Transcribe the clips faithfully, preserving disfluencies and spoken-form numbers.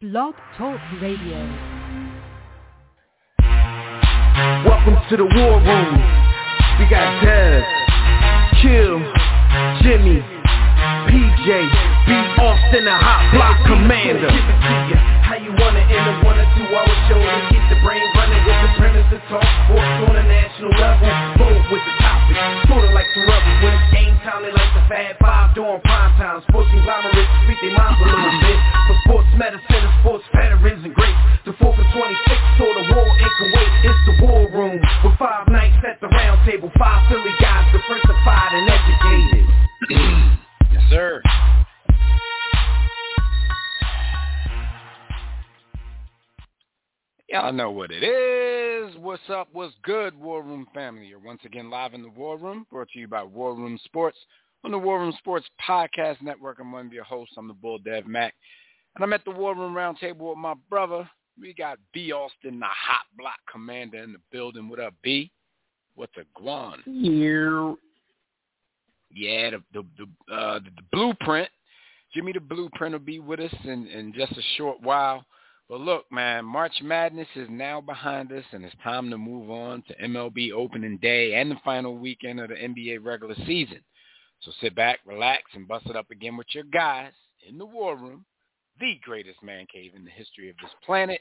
Blog Talk Radio. Welcome to the war room. We got Daz, Kim, Jimmy, P J, B. Austin, the Hot Block Commander. How you wanna end up on a two-hour show to get the brain running with the premise to talk sports on a national level? Bold with the topic, sort of like the rubber. When it's game time, they like the Fab Five during prime time. Sports conglomerates speak their minds a little bit. For sports medicine, sports veterans and greats. The fourth and twenty-sixth saw the war in Kuwait. It's the war room with five nights at the round table. Five Philly guys diversified and educated. Yes, sir. Y'all know what it is. What's up? What's good, War Room family? You're once again live in the War Room, brought to you by War Room Sports on the War Room Sports Podcast Network. I'm one of your hosts. I'm the Bull Dev Mac. And I'm at the War Room Roundtable with my brother. We got B. Austin, the Hot Block Commander in the building. What up, B? What's a guan? Yeah. Yeah, the the the, uh, the, the blueprint. Jimmy the Blueprint will be with us in, in just a short while. But look, man, March Madness is now behind us, and it's time to move on to M L B opening day and the final weekend of the N B A regular season. So sit back, relax, and bust it up again with your guys in the War Room, the greatest man cave in the history of this planet.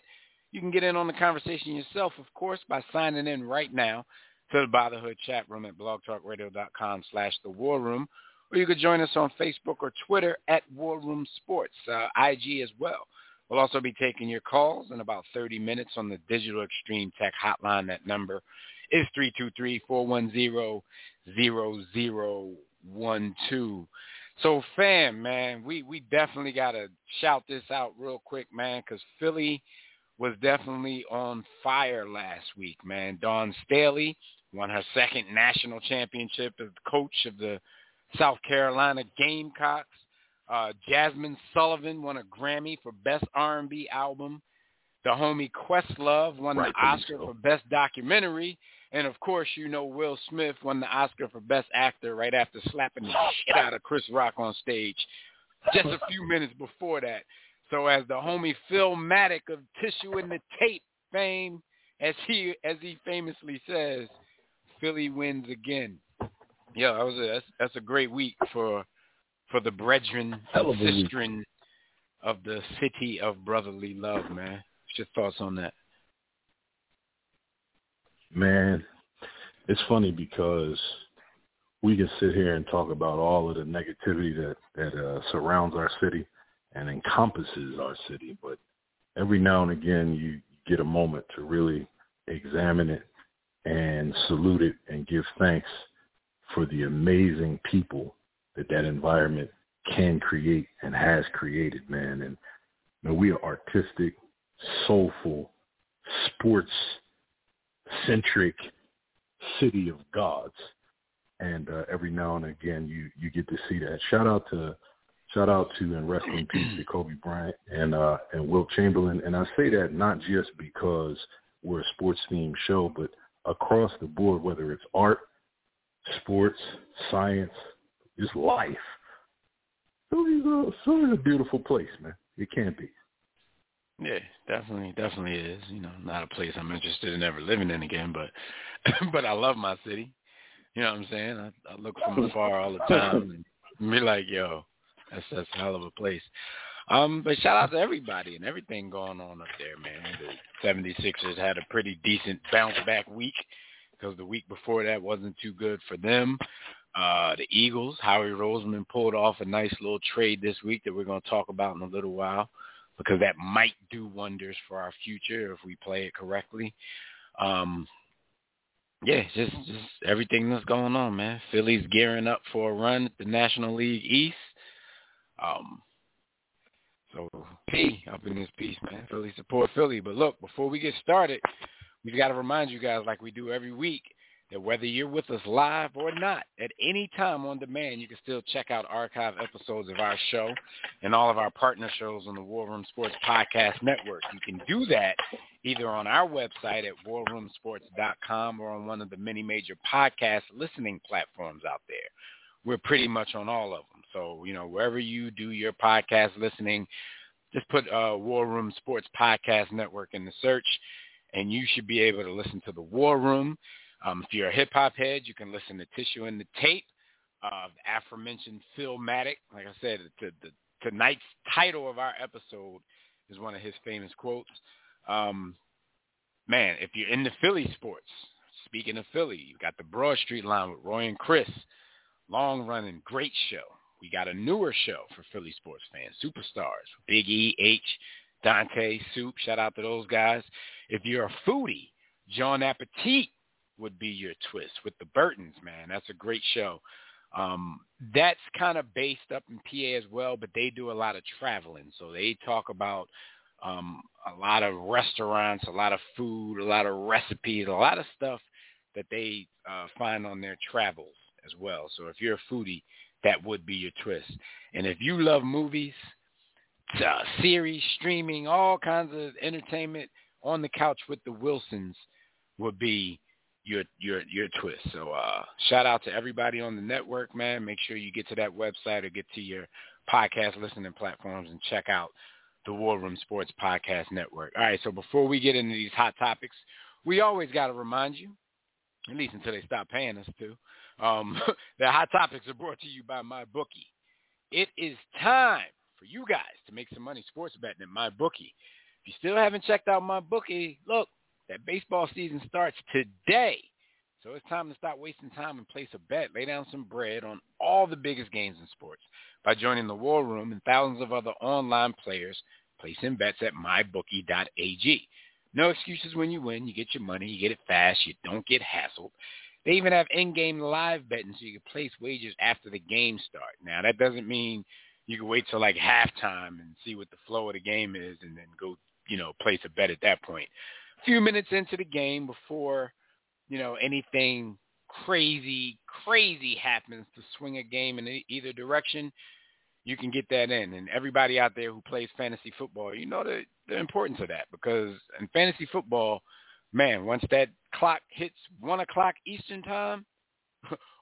You can get in on the conversation yourself, of course, by signing in right now to the Brotherhood chat room at blogtalkradio.com slash the War Room, or you could join us on Facebook or Twitter at War Room Sports, uh, I G as well. We'll also be taking your calls in about thirty minutes on the Digital Extreme Tech Hotline. That number is three two three, four one zero, zero zero one two. So, fam, man, we, we definitely got to shout this out real quick, man, because Philly was definitely on fire last week, man. Dawn Staley won her second national championship as coach of the South Carolina Gamecocks. Uh, Jasmine Sullivan won a Grammy for Best R and B Album. The homie Questlove won right, the Oscar so. for Best Documentary. And, of course, you know Will Smith won the Oscar for Best Actor right after slapping the shit out of Chris Rock on stage just a few minutes before that. So as the homie Phil-matic of Tissue in the Tape fame, as he as he famously says, Philly wins again. Yeah, that was a, that's, that's a great week for for the brethren and sistren of the city of brotherly love, man. What's your thoughts on that? Man, it's funny because we can sit here and talk about all of the negativity that, that uh, surrounds our city and encompasses our city, but every now and again you get a moment to really examine it and salute it and give thanks for the amazing people that that environment can create and has created, man. And you know, we are artistic, soulful, sports centric city of gods, and uh, every now and again you you get to see that. Shout out to shout out to and rest in peace to Kobe Bryant and uh and Wilt Chamberlain. And I say that not just because we're a sports themed show, but across the board, whether it's art, sports, science, just life. Philly's a, Philly's a beautiful place, man. It can't be. Yeah, definitely, definitely is. You know, not a place I'm interested in ever living in again, but but I love my city. You know what I'm saying? I, I look from afar all the time and be like, yo, that's that's a hell of a place. Um, but shout out to everybody and everything going on up there, man. The seventy-sixers had a pretty decent bounce back week because the week before that wasn't too good for them. Uh, the Eagles, Howie Roseman pulled off a nice little trade this week that we're going to talk about in a little while, because that might do wonders for our future if we play it correctly. Um, yeah, just, just everything that's going on, man. Philly's gearing up for a run at the National League East. Um, so, hey, up in this piece, man. Philly support Philly. But look, before we get started, we've got to remind you guys, like we do every week, that whether you're with us live or not, at any time on demand, you can still check out archive episodes of our show and all of our partner shows on the War Room Sports Podcast Network. You can do that either on our website at war room sports dot com or on one of the many major podcast listening platforms out there. We're pretty much on all of them. So, you know, wherever you do your podcast listening, Just put uh, War Room Sports Podcast Network in the search, and you should be able to listen to The War Room. Um, if you're a hip-hop head, you can listen to Tissue and the Tape, uh, the aforementioned Philmatic. Like I said, the, the, tonight's title of our episode is one of his famous quotes. Um, man, if you're into Philly sports, speaking of Philly, you've got the Broad Street Line with Roy and Chris. Long-running, great show. We got a newer show for Philly sports fans, Superstars, Big E, H, Dante, Soup. Shout out to those guys. If you're a foodie, John Appetit would be your twist with the Burtons, man. That's a great show. Um, that's kind of based up in P A as well, but they do a lot of traveling. So they talk about um, a lot of restaurants, a lot of food, a lot of recipes, a lot of stuff that they uh, find on their travels as well. So if you're a foodie, that would be your twist. And if you love movies, uh, series, streaming, all kinds of entertainment, On the Couch with the Wilsons would be your your your twist. So uh, shout out to everybody on the network, man. Make sure you get to that website or get to your podcast listening platforms and check out the War Room Sports Podcast Network. All right, so before we get into these hot topics, we always got to remind you, at least until they stop paying us to, Um, the Hot Topics are brought to you by MyBookie. It is time for you guys to make some money sports betting at MyBookie. If you still haven't checked out MyBookie, look, that baseball season starts today. So it's time to stop wasting time and place a bet. Lay down some bread on all the biggest games in sports by joining the War Room and thousands of other online players placing bets at my bookie dot a g. No excuses when you win. You get your money. You get it fast. You don't get hassled. They even have in-game live betting so you can place wagers after the game start. Now, that doesn't mean you can wait till like halftime and see what the flow of the game is and then go, you know, place a bet at that point. A few minutes into the game before, you know, anything crazy, crazy happens to swing a game in either direction, you can get that in. And everybody out there who plays fantasy football, you know the, the importance of that, because in fantasy football, man, once that clock hits one o'clock Eastern time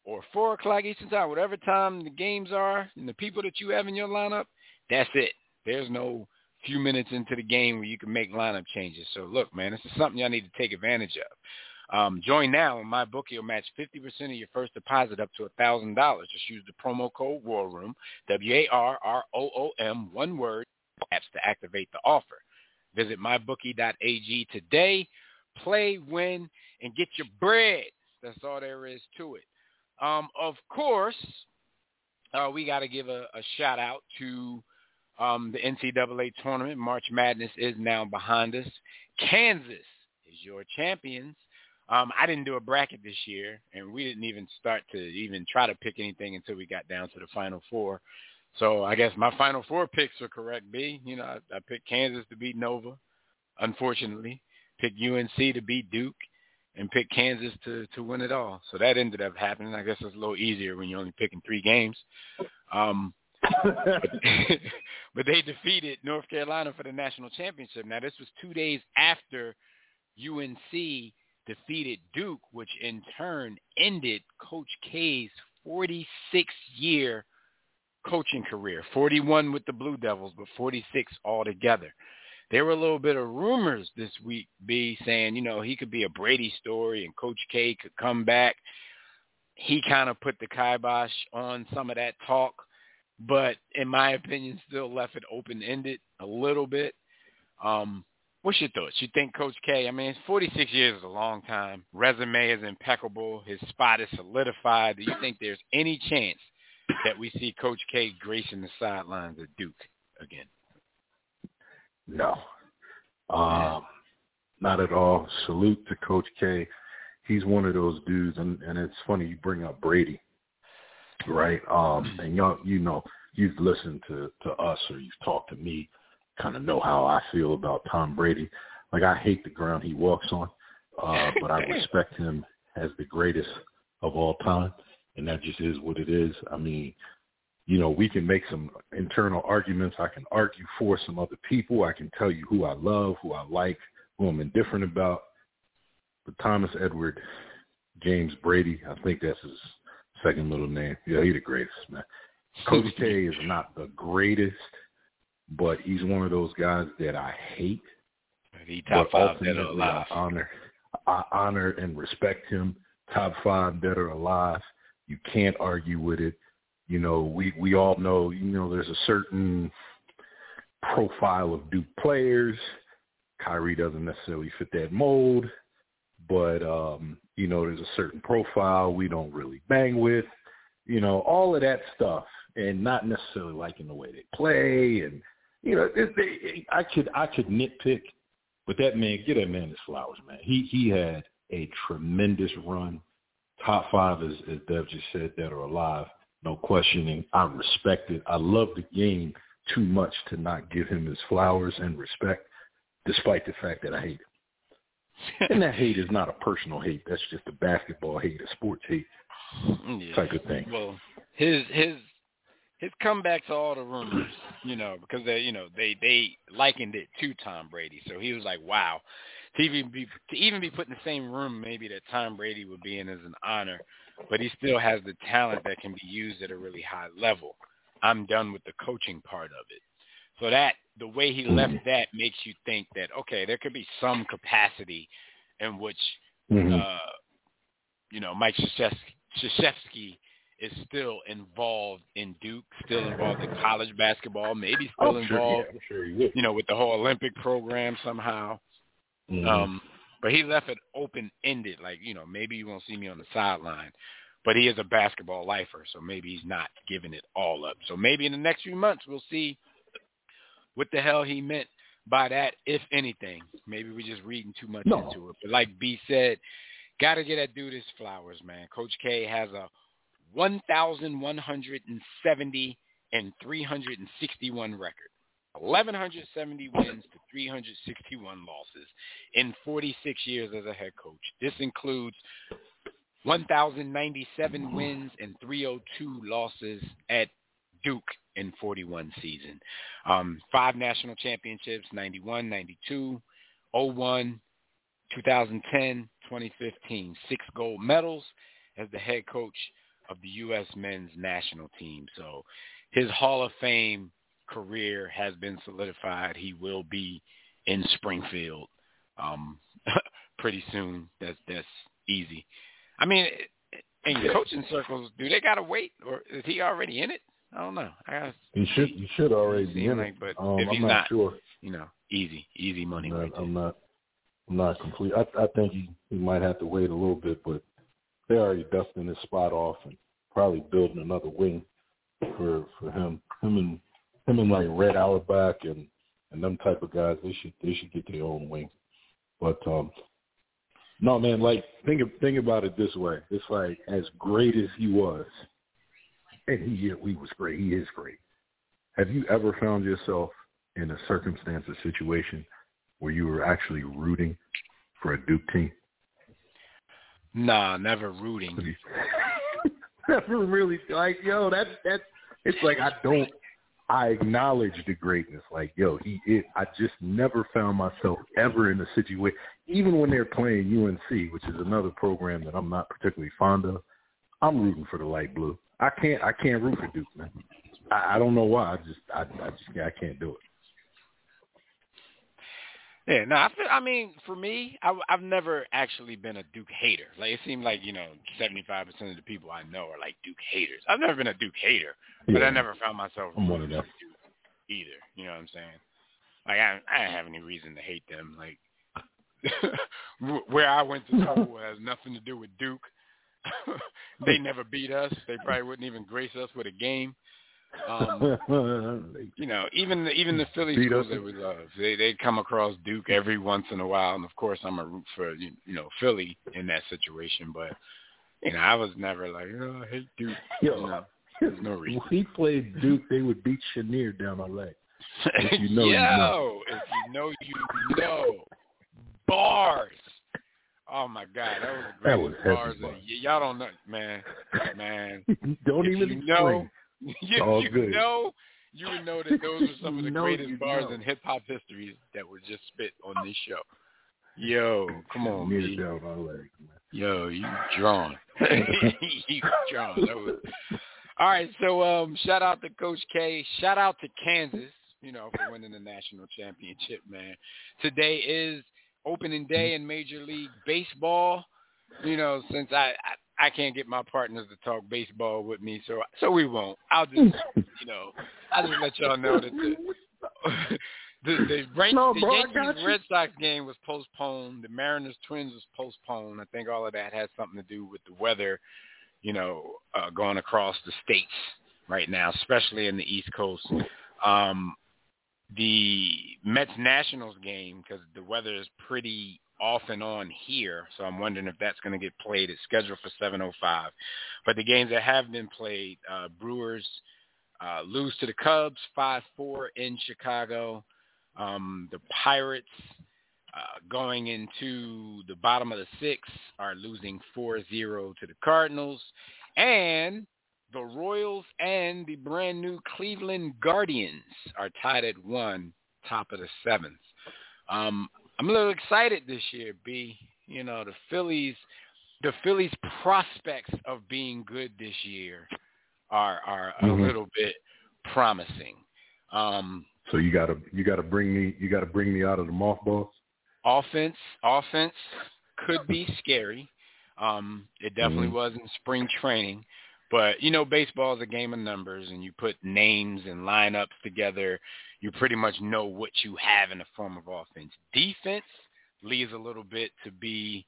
or four o'clock Eastern time, whatever time the games are and the people that you have in your lineup, that's it. There's no few minutes into the game where you can make lineup changes. So, look, man, this is something y'all need to take advantage of. Um, join now, and MyBookie will match fifty percent of your first deposit up to one thousand dollars. Just use the promo code WARROOM, W A R R O O M, one word, apps to activate the offer. Visit my bookie dot a g today. Play, win, and get your bread. That's all there is to it. Um, of course, uh, we got to give a, a shout-out to um, the N C double A tournament. March Madness is now behind us. Kansas is your champions. Um, I didn't do a bracket this year, and we didn't even start to even try to pick anything until we got down to the Final Four. So I guess my Final Four picks are correct, B. You know, I, I picked Kansas to beat Nova, unfortunately. Pick U N C to beat Duke, and pick Kansas to, to win it all. So that ended up happening. I guess it's a little easier when you're only picking three games. Um, but, but they defeated North Carolina for the national championship. Now, this was two days after U N C defeated Duke, which in turn ended Coach K's forty-six year coaching career, forty-one with the Blue Devils, but forty-six altogether. There were a little bit of rumors this week, B, saying, you know, he could be a Brady story and Coach K could come back. He kind of put the kibosh on some of that talk, but in my opinion, still left it open-ended a little bit. Um, what's your thoughts? You think Coach K, I mean, forty-six years is a long time. Resume is impeccable. His spot is solidified. Do you think there's any chance that we see Coach K gracing the sidelines at Duke again? No, um, not at all. Salute to Coach K. He's one of those dudes, and, and it's funny you bring up Brady, right? Um, and y'all, you know, you've listened to, to us or you've talked to me, kind of know how I feel about Tom Brady. Like, I hate the ground he walks on, uh, but I respect him as the greatest of all time, and that just is what it is. I mean, you know, we can make some internal arguments. I can argue for some other people. I can tell you who I love, who I like, who I'm indifferent about. But Thomas Edward James Brady, I think that's his second little name. Yeah, he's the greatest, man. Coach K is not the greatest but he's one of those guys that I hate. He top five that are alive. I honor, I honor and respect him. Top five that are alive. You can't argue with it. You know, we, we all know, you know, there's a certain profile of Duke players. Kyrie doesn't necessarily fit that mold, but, um, you know, there's a certain profile we don't really bang with, you know, all of that stuff, and not necessarily liking the way they play. And, you know, it, it, I could I could nitpick, but that man, give that man his flowers, man. He he had a tremendous run. Top five, as, as Dev just said, that are alive. No questioning. I respect it. I love the game too much to not give him his flowers and respect, despite the fact that I hate him. And that hate is not a personal hate. That's just a basketball hate, a sports hate yeah. type of thing. Well, his his his comeback to all the rumors, you know, because they you know they they likened it to Tom Brady, so he was like, wow. To even be, to even be put in the same room maybe that Tom Brady would be in is an honor, but he still has the talent that can be used at a really high level. I'm done with the coaching part of it. So that the way he left that makes you think that, okay, there could be some capacity in which, mm-hmm. uh, you know, Mike Krzyzewski is still involved in Duke, still involved in college basketball, maybe still I'm involved, sure, yeah, I'm sure you know, with the whole Olympic program somehow. Mm-hmm. Um, but he left it open-ended, like, you know, maybe you won't see me on the sideline, but he is a basketball lifer, so maybe he's not giving it all up. So maybe in the next few months we'll see what the hell he meant by that, if anything. Maybe we're just reading too much no. into it. But like B said, got to get that dude his flowers, man. Coach K has a one thousand one hundred seventy and three hundred sixty-one record. eleven seventy wins to three hundred sixty-one losses in forty-six years as a head coach. This includes one thousand ninety-seven wins and three hundred two losses at Duke in forty-one season. Um, five national championships, ninety-one, ninety-two, oh one, two thousand ten, twenty fifteen. Six gold medals as the head coach of the U S men's national team. So his Hall of Fame career has been solidified. He will be in Springfield um, pretty soon. That's that's easy. I mean, in coaching circles, do they gotta wait, or is he already in it? I don't know. I gotta, you should you should already be in it, but um, if he's I'm not, not sure. You know, easy easy money. I'm not. Right I'm, not I'm not complete. I, I think he, he might have to wait a little bit, but they're already dusting this spot off and probably building another wing for for him. Him and Him and like Red Auerbach and, and them type of guys, they should they should get their own wing. But um, no, man, like think of, think about it this way: it's like as great as he was, and he he was great. He is great. Have you ever found yourself in a circumstance or situation where you were actually rooting for a Duke team? Nah, never rooting. Never really like yo. That that it's like I don't. I acknowledge the greatness. Like, yo, he is. I just never found myself ever in a situation, even when they're playing U N C, which is another program that I'm not particularly fond of. I'm rooting for the light blue. I can't. I can't root for Duke, man. I, I don't know why. I just. I, I just. I can't do it. Yeah. No. I. Feel, I mean, for me, I, I've never actually been a Duke hater. Like, it seemed like you know, seventy-five percent of the people I know are like Duke haters. I've never been a Duke hater. But yeah. I never found myself rooting for Duke either. You know what I'm saying? Like, I, I didn't have any reason to hate them. Like, where I went to school has nothing to do with Duke. They never beat us. They probably wouldn't even grace us with a game. Um, you know, even the, even the Philly schools that we love, they they come across Duke every once in a while. And, of course, I'm a root for, you know, Philly in that situation. But, you know, I was never like, oh, I hate Duke. You know? There's no reason. When he played Duke, they would beat Chenier down our leg. If you know, Yo, you know. If you know, you know. Bars. Oh, my God. That was the greatest that was bars. Of, y'all don't know. Man. Man. Don't if even you know. If you good. know, you would know that those were some of the no, greatest bars know. in hip-hop history that were just spit on this show. Yo, come on, me. Down our leg, man. Yo, you drawn. You drawn. That was... All right, so um, shout out to Coach K. Shout out to Kansas. you know, for winning the national championship, man. Today is opening day in Major League Baseball. You know, since I, I, I can't get my partners to talk baseball with me, so so we won't. I'll just, you know, I'll just let y'all know that the the, the, the, no, the Yankees-Red Sox game was postponed. The Mariners-Twins was postponed. I think all of that has something to do with the weather, you know, uh, going across the states right now, especially in the East Coast. Um, the Mets-Nationals game, because the weather is pretty off and on here, so I'm wondering if that's going to get played. It's scheduled for seven oh five. But the games that have been played, uh, Brewers uh, lose to the Cubs five four in Chicago. Um, the Pirates uh, going into the bottom of the sixth are losing four zero to the Cardinals. And the Royals and the brand-new Cleveland Guardians are tied at one, top of the seventh. Um, I'm a little excited this year, B. You know, the Phillies, the Phillies' prospects of being good this year are are a mm-hmm. little bit promising. Um, so you gotta you gotta bring me you gotta bring me out of the mothballs. Offense, offense could be scary. Um, it definitely mm-hmm. was in spring training. But, you know, baseball is a game of numbers, and you put names and lineups together. You pretty much know what you have in the form of offense. Defense leaves a little bit to be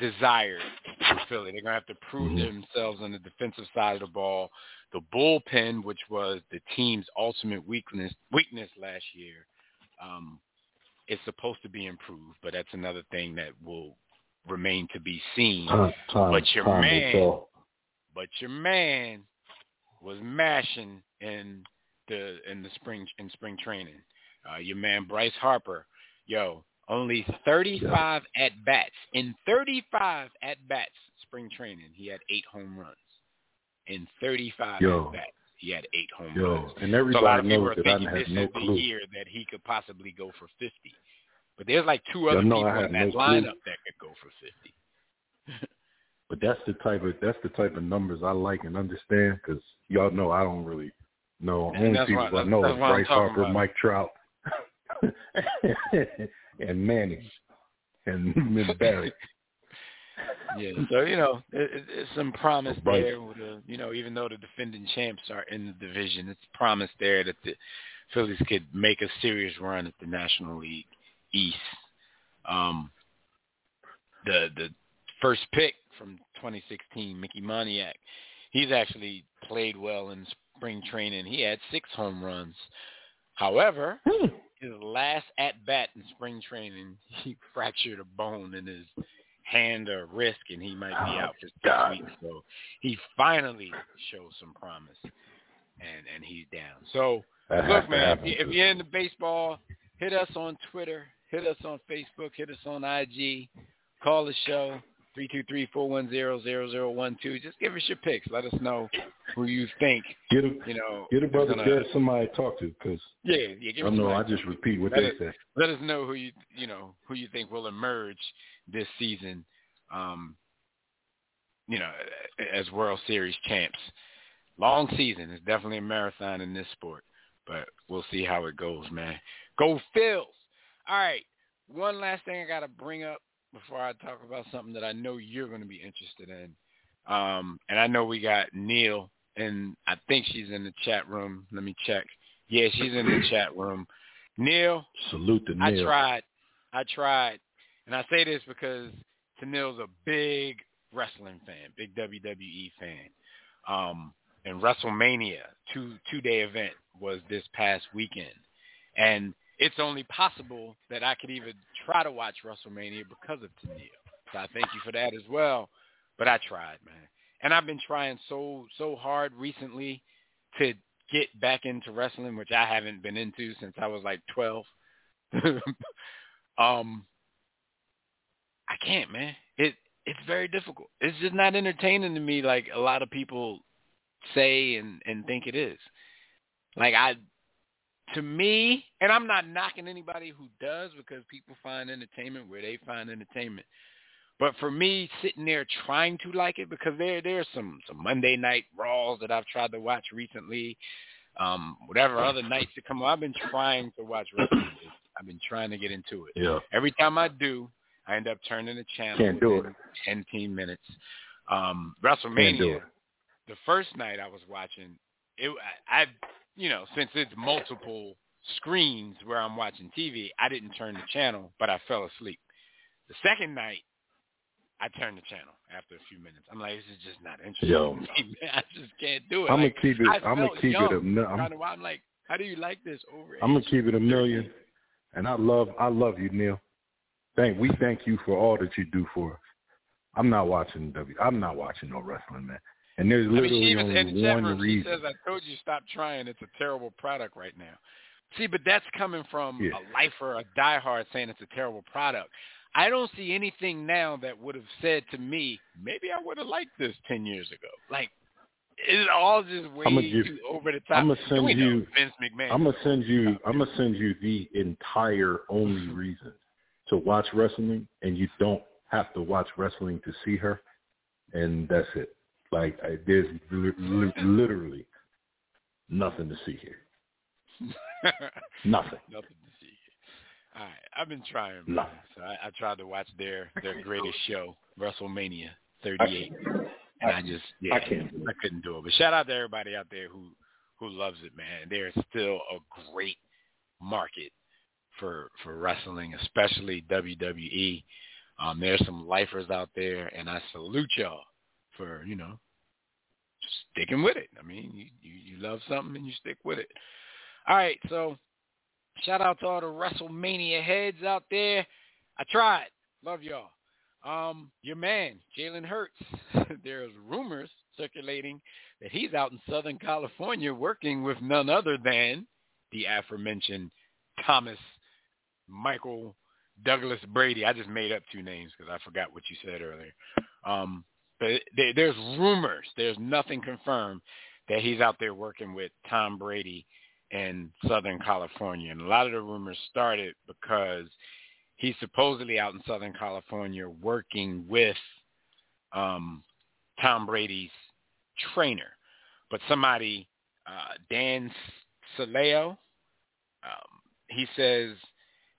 desired for Philly. They're going to have to prove themselves on the defensive side of the ball. The bullpen, which was the team's ultimate weakness weakness last year, um, is supposed to be improved, but that's another thing that will remain to be seen. Time, time, but your time man... But your man was mashing in the in the spring in spring training. Uh, your man Bryce Harper, yo, only thirty-five yeah. at bats. In thirty-five at bats, spring training, he had eight home runs. In thirty-five yo. at bats, he had eight home yo. runs. And everybody so a lot of people are thinking this no is clue. the year that he could possibly go for fifty. But there's like two other yeah, no, people in that no lineup clue. that could go for fifty. But that's the type of that's the type of numbers I like and understand, because y'all know I don't really know. Only people I know is Bryce Harper, about. Mike Trout, and Manning, and Miss Barrett. Yeah, so you know, it, it, it's some promise Bryce. there. With a, you know, even though the defending champs are in the division, it's promise there that the Phillies could make a serious run at the National League East. Um, the the first pick from twenty sixteen, Mickey Moniak, he's actually played well in spring training. He had six home runs. However, hmm. his last at-bat in spring training, he fractured a bone in his hand or wrist, and he might be oh, out for six God. weeks. So he finally showed some promise, and, and he's down. So, that look, man, if, you, if you're into baseball, hit us on Twitter, hit us on Facebook, hit us on I G, call the show. three two three, four one zero, zero zero one two. Just give us your picks. Let us know who you think. Get a, you know, get a brother gonna, there, somebody to talk to. Cause yeah, yeah. Give I know. I just repeat what let they us, say. Let us know who you you know who you think will emerge this season. Um, you know, as World Series champs. Long season. It's definitely a marathon in this sport, but we'll see how it goes, man. Go Phils! All right. One last thing I gotta bring up before I talk about something that I know you're going to be interested in. Um, and I know we got Neil, and I think she's in the chat room. Let me check. Yeah, she's in the chat room. Neil, salute to Neil. I tried. I tried. And I say this because T'Neil's a big wrestling fan, big W W E fan. Um, and WrestleMania, two, two-day event, was this past weekend. And it's only possible that I could even try to watch WrestleMania because of T'Neil. So I thank you for that as well. But I tried, man. And I've been trying so so hard recently to get back into wrestling, which I haven't been into since I was like twelve. um, I can't, man. It It's very difficult. It's just not entertaining to me like a lot of people say and, and think it is. Like I... To me, and I'm not knocking anybody who does, because people find entertainment where they find entertainment. But for me, sitting there trying to like it, because there there's some, some Monday night Raws that I've tried to watch recently. um, whatever other nights that come up. I've been trying to watch wrestling. I've been trying to get into it. Yeah. Every time I do, I end up turning the channel. Can't do it. ten, ten minutes. Um, WrestleMania, the first night I was watching, it, I, I, you know, since it's multiple screens where I'm watching T V, I didn't turn the channel, but I fell asleep. The second night, I turned the channel after a few minutes. I'm like, this is just not interesting. Yo, I just can't do it. I'm like, gonna keep it. I'm gonna keep young. it a million. I'm, I'm like, how do you like this over? I'm gonna keep it a million. And I love, I love you, Neil. Thank, we thank you for all that you do for us. I'm not watching W. I'm not watching no wrestling, man. And there's literally I mean, only the one reason. She says, "I told you, stop trying. It's a terrible product right now." See, but that's coming from yeah. a lifer, a diehard, saying it's a terrible product. I don't see anything now that would have said to me, maybe I would have liked this ten years ago. Like, it's all just way give, too over the top. I'm going to send you, Vince McMahon. I'm going to send you, I'm going to send you the entire only reason to watch wrestling, and you don't have to watch wrestling to see her. And that's it. Like, I, there's li- li- literally nothing to see here. Nothing. Nothing. All right, I've been trying. No. So I, I tried to watch their, their greatest show, WrestleMania thirty-eight, I, and I just yeah, I, can't. I couldn't do it. But shout out to everybody out there who, who loves it, man. There is still a great market for for wrestling, especially W W E. Um, there's some lifers out there, and I salute y'all for you know sticking with it. I mean, you you, you love something and you stick with it. All right, so. Shout out to all the WrestleMania heads out there. I tried. Love y'all. Um, your man, Jalen Hurts. There's rumors circulating that he's out in Southern California working with none other than the aforementioned Thomas Michael Douglas Brady. I just made up two names because I forgot what you said earlier. Um, but there, there's rumors. There's nothing confirmed that he's out there working with Tom Brady in Southern California. And a lot of the rumors started because he's supposedly out in Southern California working with um, Tom Brady's trainer. But somebody, uh, Dan Saleo, um, he says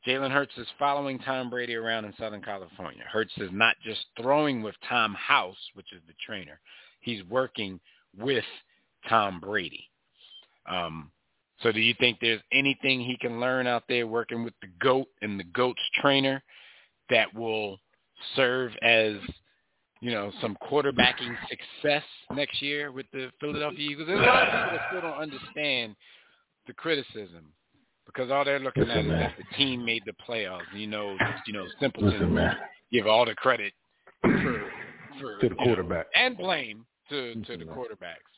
Jalen Hurts is following Tom Brady around in Southern California. Hurts is not just throwing with Tom House, which is the trainer. He's working with Tom Brady. Um, So do you think there's anything he can learn out there working with the GOAT and the GOAT's trainer that will serve as, you know, some quarterbacking success next year with the Philadelphia Eagles? There's a lot of people that still don't understand the criticism because all they're looking listen, at is man. that the team made the playoffs. You know, you know, simpleton give all the credit for, for to the quarterback know, and blame to, listen, to the man. quarterbacks.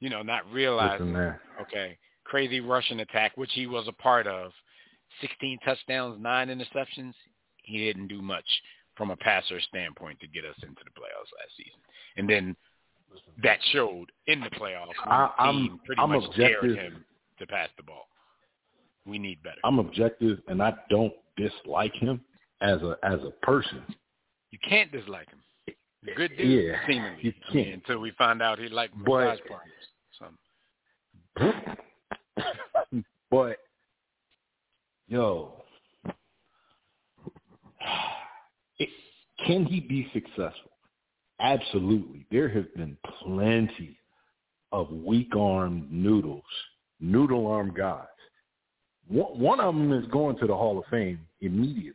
You know, not realizing, listen, okay, crazy Russian attack, which he was a part of, sixteen touchdowns, nine interceptions. He didn't do much from a passer standpoint to get us into the playoffs last season. And then that showed in the playoffs. I, the I'm, team pretty I'm much objective. dared him to pass the ball. We need better. I'm objective, and I don't dislike him as a as a person. You can't dislike him. He's a good dude, yeah, seemingly. You can't. I mean, until we find out he liked massage partners. So. But, yo, it, can he be successful? Absolutely. There have been plenty of weak-armed noodles, noodle-armed guys. One, one of them is going to the Hall of Fame immediately,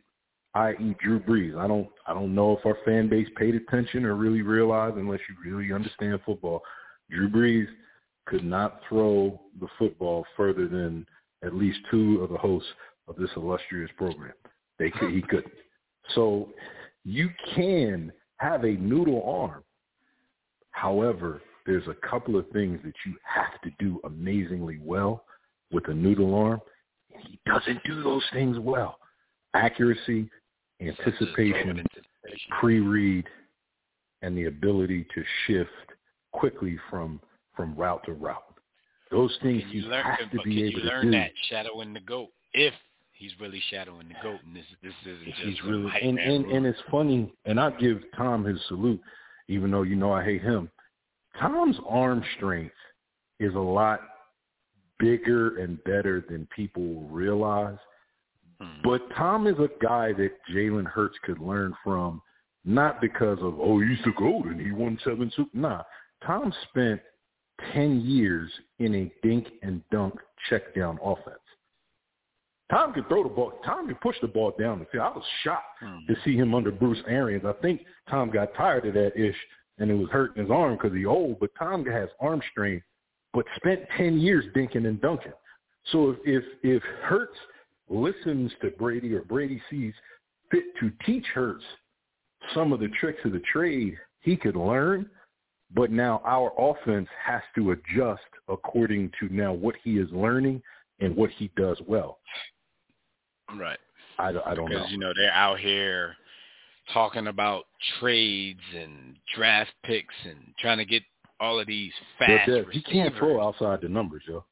that is. Drew Brees. I don't, I don't know if our fan base paid attention or really realized, unless you really understand football. Drew Brees could not throw the football further than at least two of the hosts of this illustrious program. They could, he couldn't. So you can have a noodle arm. However, there's a couple of things that you have to do amazingly well with a noodle arm. And he doesn't do those things well. Accuracy, anticipation, pre-read, and the ability to shift quickly from From route to route. Those things you learn, have to be able to do. Can you learn that, shadowing the GOAT, if he's really shadowing the GOAT? And this, this isn't just really, and, and, and it's funny, and I give Tom his salute, even though you know I hate him. Tom's arm strength is a lot bigger and better than people realize. Hmm. But Tom is a guy that Jalen Hurts could learn from, not because of, oh, he's the GOAT and he won seven Super. Nah, Tom spent ten years in a dink and dunk check down offense. Tom could throw the ball. Tom could push the ball down the field. I was shocked hmm. to see him under Bruce Arians. I think Tom got tired of that ish, and it was hurting his arm because he's old, but Tom has arm strength, but spent ten years dinking and dunking. So if, if, if Hurts listens to Brady, or Brady sees fit to teach Hurts some of the tricks of the trade, he could learn, but now our offense has to adjust according to now what he is learning and what he does well. Right. I, I don't know. Because, you know, they're out here talking about trades and draft picks and trying to get all of these fast Dad, receivers. He can't throw outside the numbers, yo.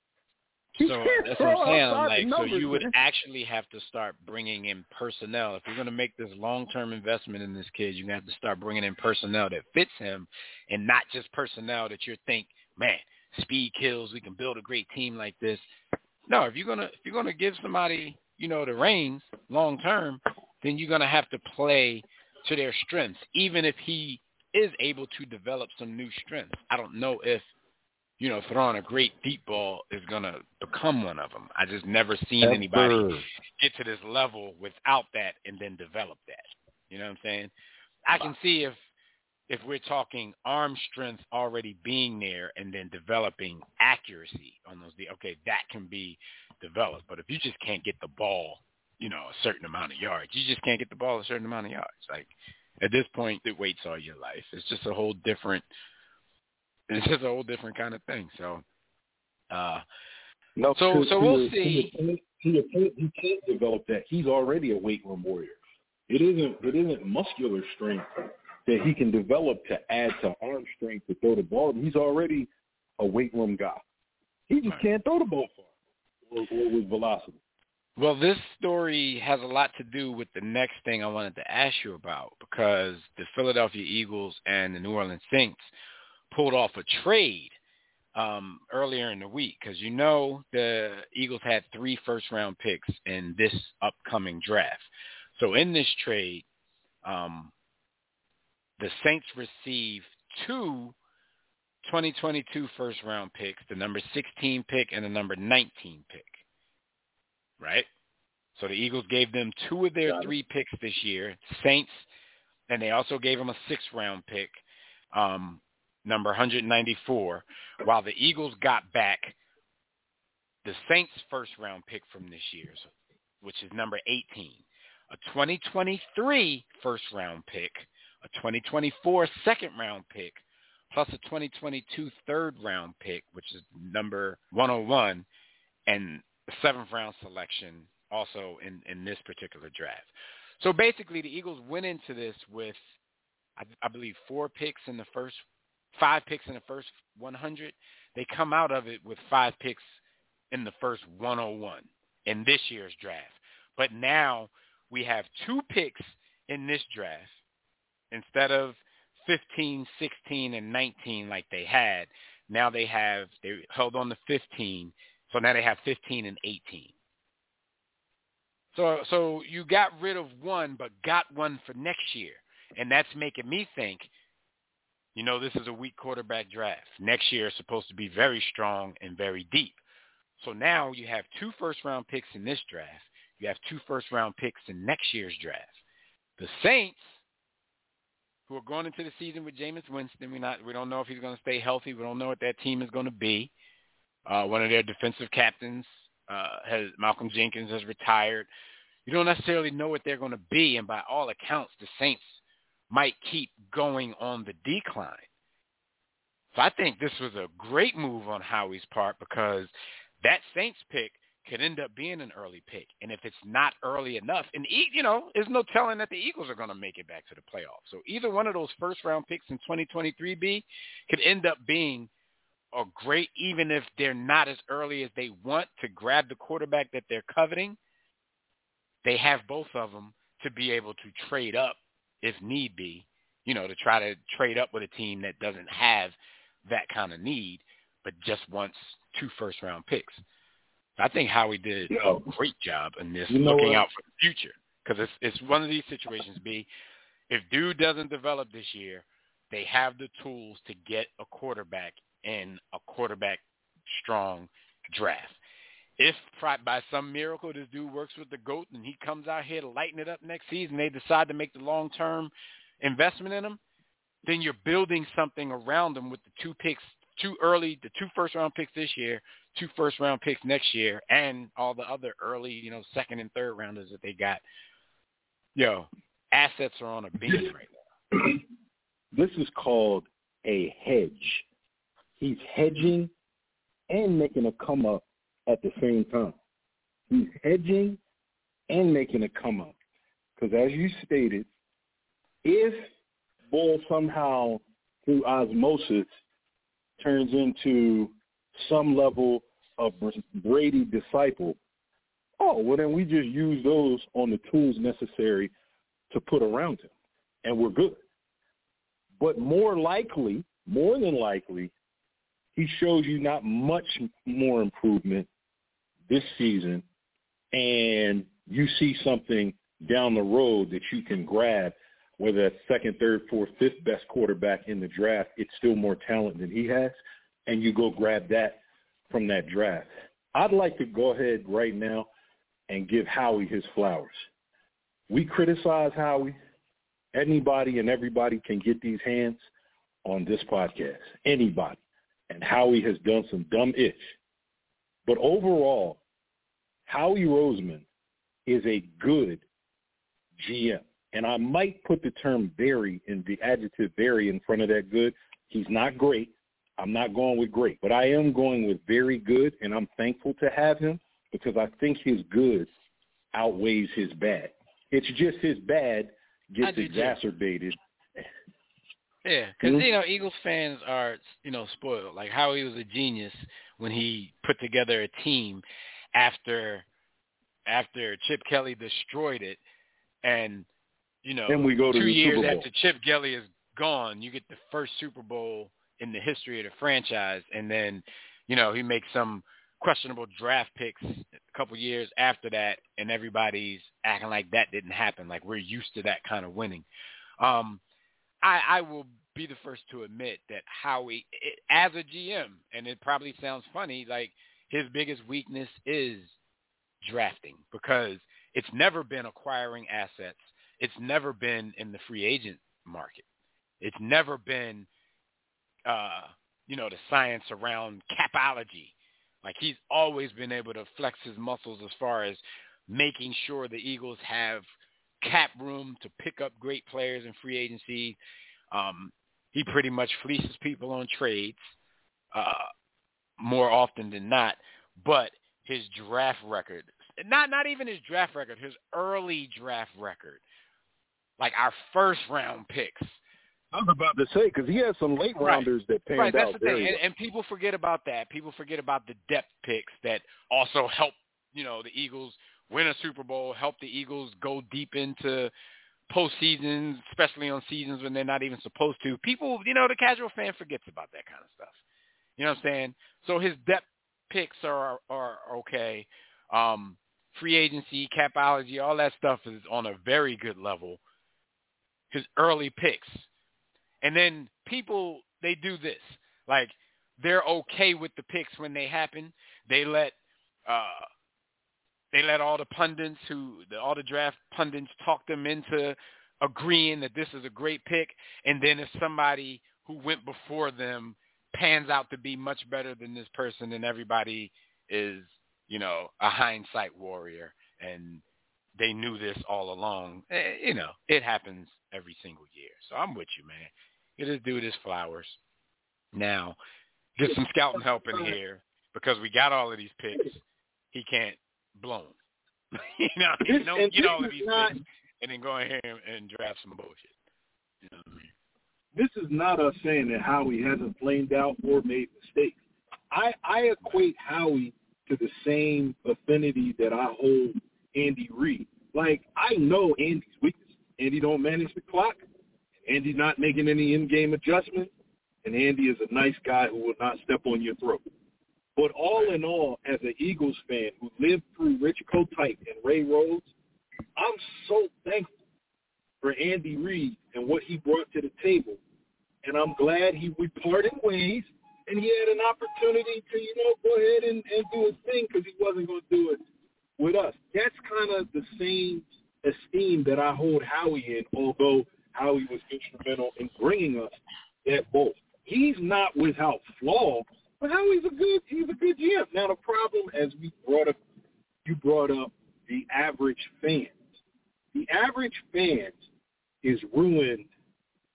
He so can't that's throw what I'm saying. Outside like, the numbers, so you would man. actually have to start bringing in personnel. If you're going to make this long-term investment in this kid, you're going to have to start bringing in personnel that fits him and not just personnel that you think, man, speed kills, we can build a great team like this. No, if you're going to if you're going to give somebody, you know, the reins long-term, then you're going to have to play to their strengths, even if he is able to develop some new strengths. I don't know if, you know, throwing a great deep ball is going to become one of them. I just never seen Ever. anybody get to this level without that and then develop that. You know what I'm saying? I can see if, if we're talking arm strength already being there and then developing accuracy on those, okay, that can be developed. But if you just can't get the ball, you know, a certain amount of yards. You just can't get the ball a certain amount of yards. Like, at this point, it waits all your life. It's just a whole different – it's just a whole different kind of thing. So, uh, no, so, to, so we'll to, see. To the point, he can't develop that. He's already a weight room warrior. It isn't, it isn't muscular strength that he can develop to add to arm strength to throw the ball. He's already a weight room guy. He just right. can't throw the ball far or, or with velocity. Well, this story has a lot to do with the next thing I wanted to ask you about, because the Philadelphia Eagles and the New Orleans Saints pulled off a trade um, earlier in the week, because, you know, the Eagles had three first-round picks in this upcoming draft. So in this trade, um, the Saints received two twenty twenty-two first-round picks, the number sixteen pick and the number nineteen pick. Right? So the Eagles gave them two of their three picks this year, Saints, and they also gave them a sixth-round pick, um, number one ninety-four, while the Eagles got back the Saints' first-round pick from this year's, which is number eighteen, a twenty twenty-three first-round pick, a twenty twenty-four second-round pick, plus a twenty twenty-two third-round pick, which is number one oh one, and the seventh round selection also in, in this particular draft. So basically the Eagles went into this with, I, I believe, four picks in the first, five picks in the first one hundred. They come out of it with five picks in the first one oh one in this year's draft. But now we have two picks in this draft instead of fifteen, sixteen, and nineteen like they had. Now they have, they held on to fifteen. So now they have fifteen and eighteen. So so you got rid of one, but got one for next year. And that's making me think, you know, this is a weak quarterback draft. Next year is supposed to be very strong and very deep. So now you have two first-round picks in this draft. You have two first-round picks in next year's draft. The Saints, who are going into the season with Jameis Winston, we not we don't know if he's going to stay healthy. We don't know what that team is going to be. Uh, one of their defensive captains, uh, has Malcolm Jenkins, has retired. You don't necessarily know what they're going to be, and by all accounts, the Saints might keep going on the decline. So I think this was a great move on Howie's part, because that Saints pick could end up being an early pick, and if it's not early enough, and, you know, there's no telling that the Eagles are going to make it back to the playoffs. So either one of those first-round picks in twenty twenty-three B could end up being are great, even if they're not as early as they want to grab the quarterback that they're coveting. They have both of them to be able to trade up if need be, you know, to try to trade up with a team that doesn't have that kind of need, but just wants two first round picks. I think Howie did you know, a great job in this, you know looking what? out for the future. Because it's, it's one of these situations, B, if dude doesn't develop this year, they have the tools to get a quarterback in a quarterback-strong draft. If by some miracle this dude works with the GOAT and he comes out here to lighten it up next season, they decide to make the long-term investment in him, then you're building something around him with the two picks, two early, the two first-round picks this year, two first-round picks next year, and all the other early, you know, second and third rounders that they got. Yo, assets are on a beam right now. This is called a hedge. He's hedging and making a come-up at the same time. He's hedging and making a come-up. Because as you stated, if Bull somehow, through osmosis, turns into some level of Brady disciple, oh, well, then we just use those on the tools necessary to put around him, and we're good. But more likely, more than likely, he shows you not much more improvement this season, and you see something down the road that you can grab, whether that's second, third, fourth, fifth best quarterback in the draft, it's still more talent than he has, and you go grab that from that draft. I'd like to go ahead right now and give Howie his flowers. We criticize Howie. Anybody and everybody can get these hands on this podcast, anybody. And Howie has done some dumb ish. But overall, Howie Roseman is a good G M. And I might put the term very and the adjective very in front of that good. He's not great. I'm not going with great. But I am going with very good, and I'm thankful to have him because I think his good outweighs his bad. It's just his bad gets exacerbated. Too. Yeah, because, mm-hmm. you know, Eagles fans are, you know, spoiled. Like, Howie was a genius when he put together a team after after Chip Kelly destroyed it. And, you know, then we go to two years after Chip Kelly is gone, you get the first Super Bowl in the history of the franchise. And then, you know, he makes some questionable draft picks a couple years after that, and everybody's acting like that didn't happen. Like, we're used to that kind of winning. Um I, I will be the first to admit that Howie, it, as a G M, and it probably sounds funny, like his biggest weakness is drafting because it's never been acquiring assets. It's never been in the free agent market. It's never been, uh, you know, the science around capology. Like, he's always been able to flex his muscles as far as making sure the Eagles have cap room to pick up great players in free agency. Um, he pretty much fleeces people on trades uh, more often than not. But his draft record, not not even his draft record, his early draft record, like our first round picks. I was about to say, because he has some late rounders right. that panned right, that's out. The thing. Well. And, and people forget about that. People forget about the depth picks that also help, you know, the Eagles win a Super Bowl, help the Eagles go deep into postseason, especially on seasons when they're not even supposed to. People, you know, the casual fan forgets about that kind of stuff. You know what I'm saying? So his depth picks are are okay. Um, free agency, capology, all that stuff is on a very good level. His early picks. And then people, they do this. Like, they're okay with the picks when they happen. They let uh, – They let all the pundits who – all the draft pundits talk them into agreeing that this is a great pick. And then if somebody who went before them pans out to be much better than this person, then everybody is, you know, a hindsight warrior. And they knew this all along. You know, it happens every single year. So I'm with you, man. You just do this flowers. Now, get some scouting help in here because we got all of these picks. He can't. Blown. You know, you don't and get all of these not, things and then go in here and, and draft some bullshit. You know what I mean? This is not us saying that Howie hasn't flamed out or made mistakes. I, I equate Howie to the same affinity that I hold Andy Reid. Like, I know Andy's weakness. Andy don't manage the clock. Andy's not making any in-game adjustments. And Andy is a nice guy who will not step on your throat. But all in all, as an Eagles fan who lived through Rich Kotite and Ray Rhodes, I'm so thankful for Andy Reid and what he brought to the table. And I'm glad he we parted ways and he had an opportunity to, you know, go ahead and, and do his thing because he wasn't going to do it with us. That's kind of the same esteem that I hold Howie in, although Howie was instrumental in bringing us that bowl. He's not without flaws, but Howie's a good he's a good G M. Now the problem, as we brought up, you brought up the average fan. The average fan is ruined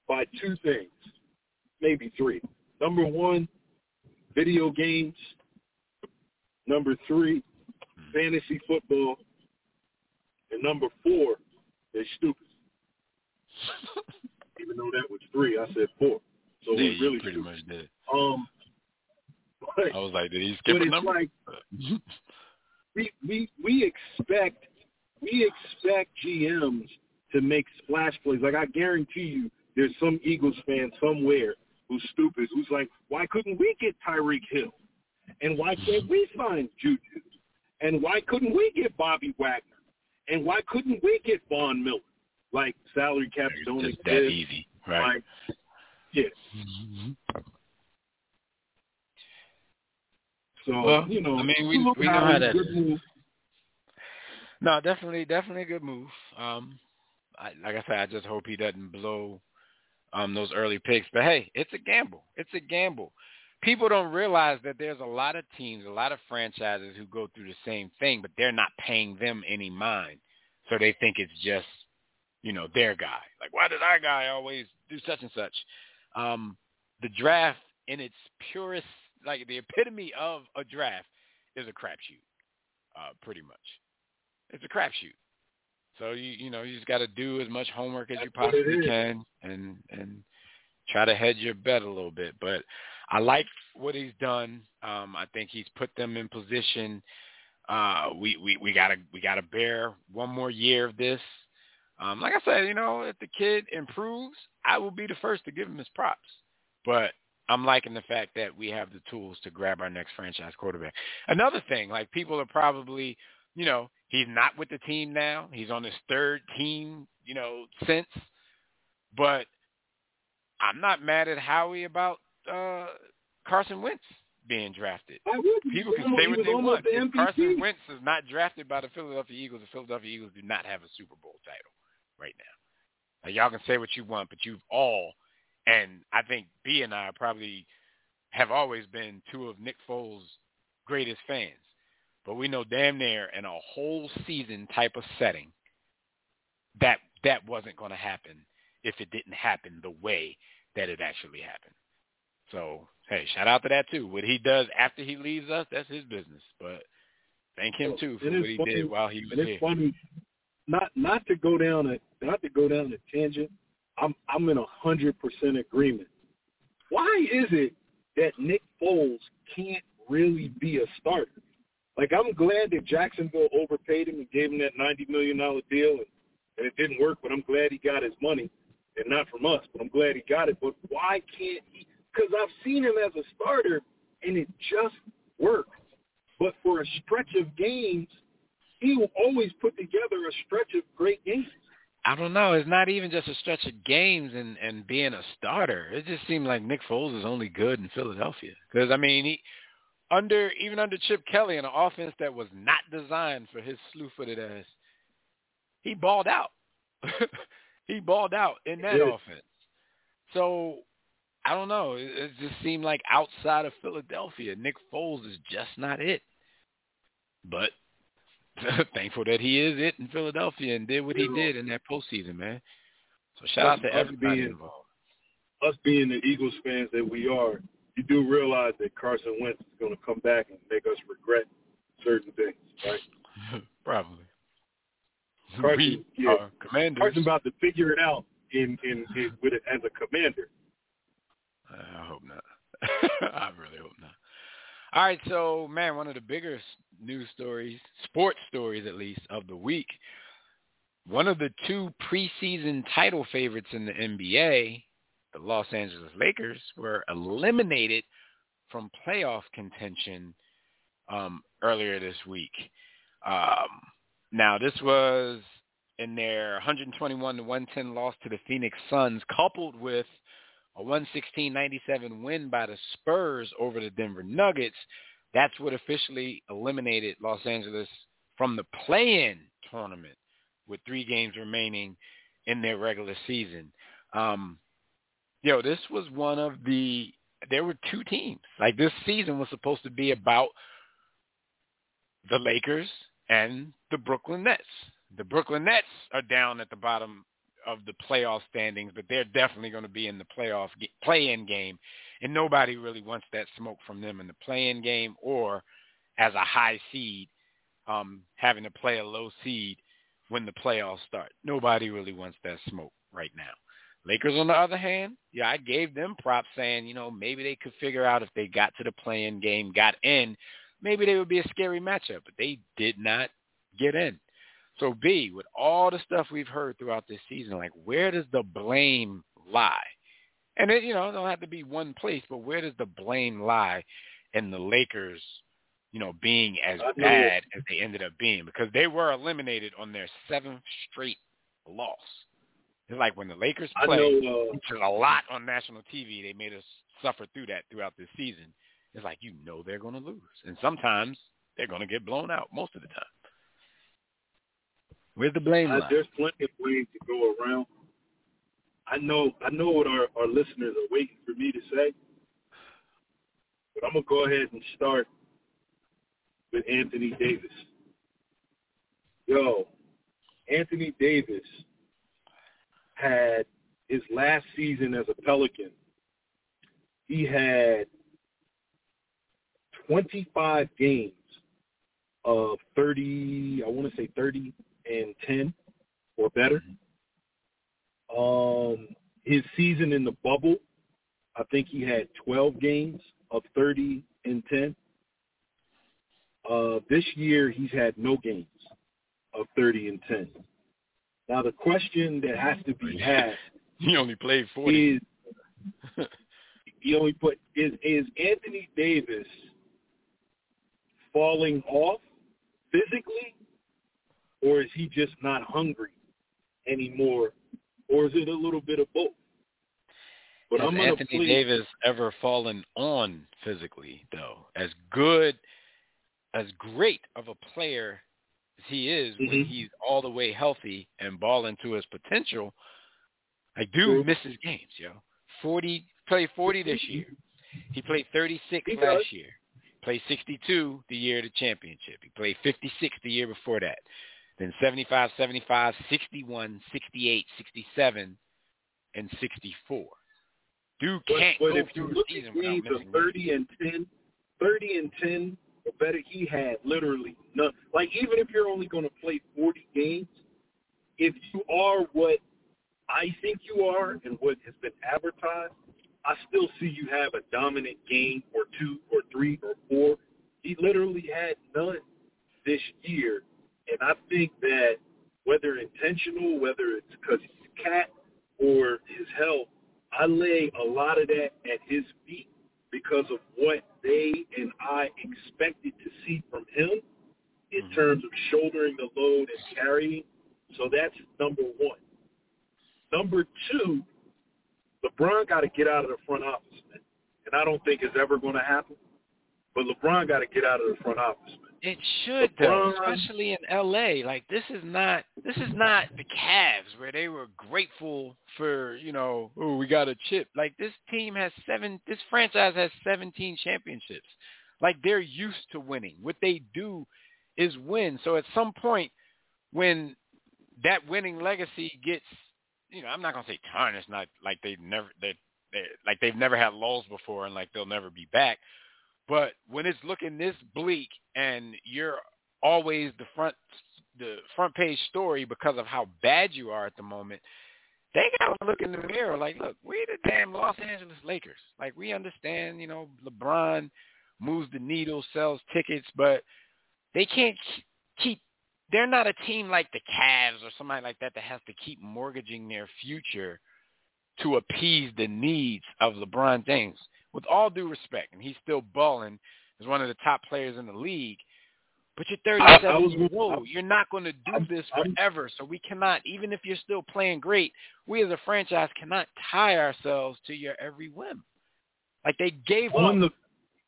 by two things, maybe three. Number one, video games. Number three, fantasy football. And number four, they're stupid. Even though that was three, I said four. So yeah, it really pretty stupid. Much did. Um, but, I was like, did he skip a number? Like, we, we, we expect we expect G Ms to make splash plays. Like, I guarantee you there's some Eagles fan somewhere who's stupid, who's like, why couldn't we get Tyreek Hill? And why can't we sign Juju? And why couldn't we get Bobby Wagner? And why couldn't we get Von Miller? Like, salary caps don't exist. It's that easy, right? Like, yeah. Mm-hmm. So, well, you know, I mean, we, we know how that is. No, definitely, definitely a good move. Um, I, like I said, I just hope he doesn't blow um, those early picks. But, hey, it's a gamble. It's a gamble. People don't realize that there's a lot of teams, a lot of franchises who go through the same thing, but they're not paying them any mind. So they think it's just, you know, their guy. Like, why does our guy always do such and such? Um, the draft in its purest, like the epitome of a draft is a crapshoot, uh, pretty much. It's a crapshoot. So, you you know, you just got to do as much homework as you possibly can and, and try to hedge your bet a little bit. But I like what he's done. Um, I think he's put them in position. Uh, we, we, we gotta, we gotta bear one more year of this. Um, like I said, you know, if the kid improves, I will be the first to give him his props. But I'm liking the fact that we have the tools to grab our next franchise quarterback. Another thing, like, people are probably, you know, he's not with the team now. He's on his third team, you know, since. But I'm not mad at Howie about uh, Carson Wentz being drafted. People can say what they want. If Carson Wentz is not drafted by the Philadelphia Eagles, the Philadelphia Eagles do not have a Super Bowl title right now. Now, y'all can say what you want, but you've all, and I think B and I probably have always been two of Nick Foles' greatest fans. But we know damn near in a whole season type of setting that that wasn't going to happen if it didn't happen the way that it actually happened. So, hey, shout out to that, too. What he does after he leaves us, that's his business. But thank him, too, for what he funny, did while he was it's here. Funny. Not not to go down a not to go down a tangent. I'm I'm in one hundred percent agreement. Why is it that Nick Foles can't really be a starter? Like, I'm glad that Jacksonville overpaid him and gave him that ninety million dollars deal, and, and it didn't work, but I'm glad he got his money. And not from us, but I'm glad he got it. But why can't he? Because I've seen him as a starter, and it just works. But for a stretch of games, he will always put together a stretch of great games. I don't know. It's not even just a stretch of games and, and being a starter. It just seemed like Nick Foles is only good in Philadelphia. Because, I mean, he under even under Chip Kelly in an offense that was not designed for his slew-footed ass, he balled out. He balled out in that offense. So, I don't know. It, it just seemed like outside of Philadelphia, Nick Foles is just not it. But thankful that he is it in Philadelphia and did what he did in that postseason, man. So, shout us, out to everybody being, involved. Us being the Eagles fans that we are, you do realize that Carson Wentz is going to come back and make us regret certain things, right? Probably. Carson, yeah, Carson's about to figure it out in, in, in with it as a commander. I hope not. I really hope not. All right, so, man, one of the bigger news stories, sports stories at least, of the week, one of the two preseason title favorites in the N B A, the Los Angeles Lakers, were eliminated from playoff contention um, earlier this week. Um, now, this was in their one twenty-one to one ten loss to the Phoenix Suns, coupled with a one sixteen ninety-seven win by the Spurs over the Denver Nuggets. That's what officially eliminated Los Angeles from the play-in tournament with three games remaining in their regular season. Um, you know, this was one of the – there were two teams. Like, this season was supposed to be about the Lakers and the Brooklyn Nets. The Brooklyn Nets are down at the bottom of the playoff standings, but they're definitely going to be in the playoff play-in game, and nobody really wants that smoke from them in the play-in game or as a high seed, um, having to play a low seed when the playoffs start. Nobody really wants that smoke right now. Lakers, on the other hand, yeah, I gave them props saying, you know, maybe they could figure out if they got to the play-in game, got in, maybe they would be a scary matchup, but they did not get in. So, B, with all the stuff we've heard throughout this season, like, where does the blame lie? And, it, you know, it don't have to be one place, but where does the blame lie in the Lakers, you know, being as bad as they ended up being? Because they were eliminated on their seventh straight loss. It's like when the Lakers played, which is a lot on national T V, they made us suffer through that throughout this season. It's like, you know they're going to lose. And sometimes they're going to get blown out most of the time. Where's the blame uh, line? There's plenty of blame to go around. I know I know what our, our listeners are waiting for me to say, but I'm going to go ahead and start with Anthony Davis. Yo, Anthony Davis had his last season as a Pelican. He had twenty-five games of thirty, I want to say thirty and ten or better. Um, his season in the bubble, I think he had twelve games of thirty and ten. Uh, this year, he's had no games of thirty and ten. Now, the question that has to be asked: he only played forty. Is, he only put is is Anthony Davis falling off physically? Or is he just not hungry anymore? Or is it a little bit of both? But has I'm Anthony please... Davis ever fallen on physically, though? As good, as great of a player as he is, mm-hmm. when he's all the way healthy and balling to his potential, I do miss his games, yo. forty, played forty this year. He played thirty-six he last does. year. Played sixty-two the year of the championship. He played fifty-six the year before that. Then seventy-five, seventy-five, sixty-one, sixty-eight, sixty-seven, and sixty-four. Dude can't but, but go through the season without missing thirty and ten, thirty and ten, or better, he had literally none. Like, even if you're only going to play forty games, if you are what I think you are and what has been advertised, I still see you have a dominant game or two or three or four. He literally had none this year. And I think that whether intentional, whether it's because he's a cat or his health, I lay a lot of that at his feet because of what they and I expected to see from him in mm-hmm. terms of shouldering the load and carrying. So that's number one. Number two, LeBron got to get out of the front office, man. And I don't think it's ever going to happen. But LeBron got to get out of the front office, man. It should, LeBron, though, especially in L A Like, this is not this is not the Cavs where they were grateful for, you know, oh, we got a chip. Like, this team has seven – this franchise has seventeen championships. Like, they're used to winning. What they do is win. So at some point when that winning legacy gets – you know, I'm not gonna say tarnished, not like they've never they like they've never had lulls before and like they'll never be back. But when it's looking this bleak and you're always the front the front page story because of how bad you are at the moment, they gotta look in the mirror like, look, we're the damn Los Angeles Lakers. Like, we understand, you know, LeBron moves the needle, sells tickets, but they can't keep. They're not a team like the Cavs or somebody like that that has to keep mortgaging their future to appease the needs of LeBron James. With all due respect, and he's still balling, as one of the top players in the league. But you're thirty-seven years old. You're not going to do this forever. So we cannot, even if you're still playing great, we as a franchise cannot tie ourselves to your every whim. Like they gave on the,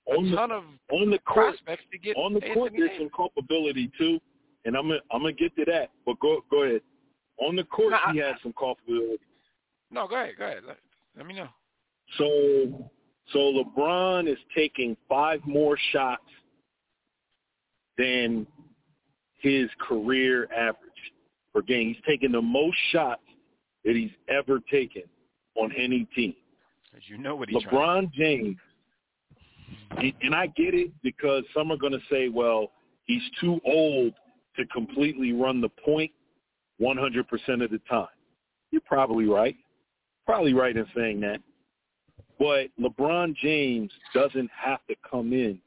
on a ton the, of on the court, prospects to get on the court. There's some culpability too, and I'm gonna, I'm gonna get to that. But go go ahead. On the court, no, he I, had some culpability. No, go ahead, go ahead. Let, let me know. So so LeBron is taking five more shots than his career average per game. He's taking the most shots that he's ever taken on any team. Because you know what he's LeBron trying. James, and, and I get it because some are going to say, well, he's too old to completely run the point one hundred percent of the time. You're probably right. Probably right in saying that. But LeBron James doesn't have to come in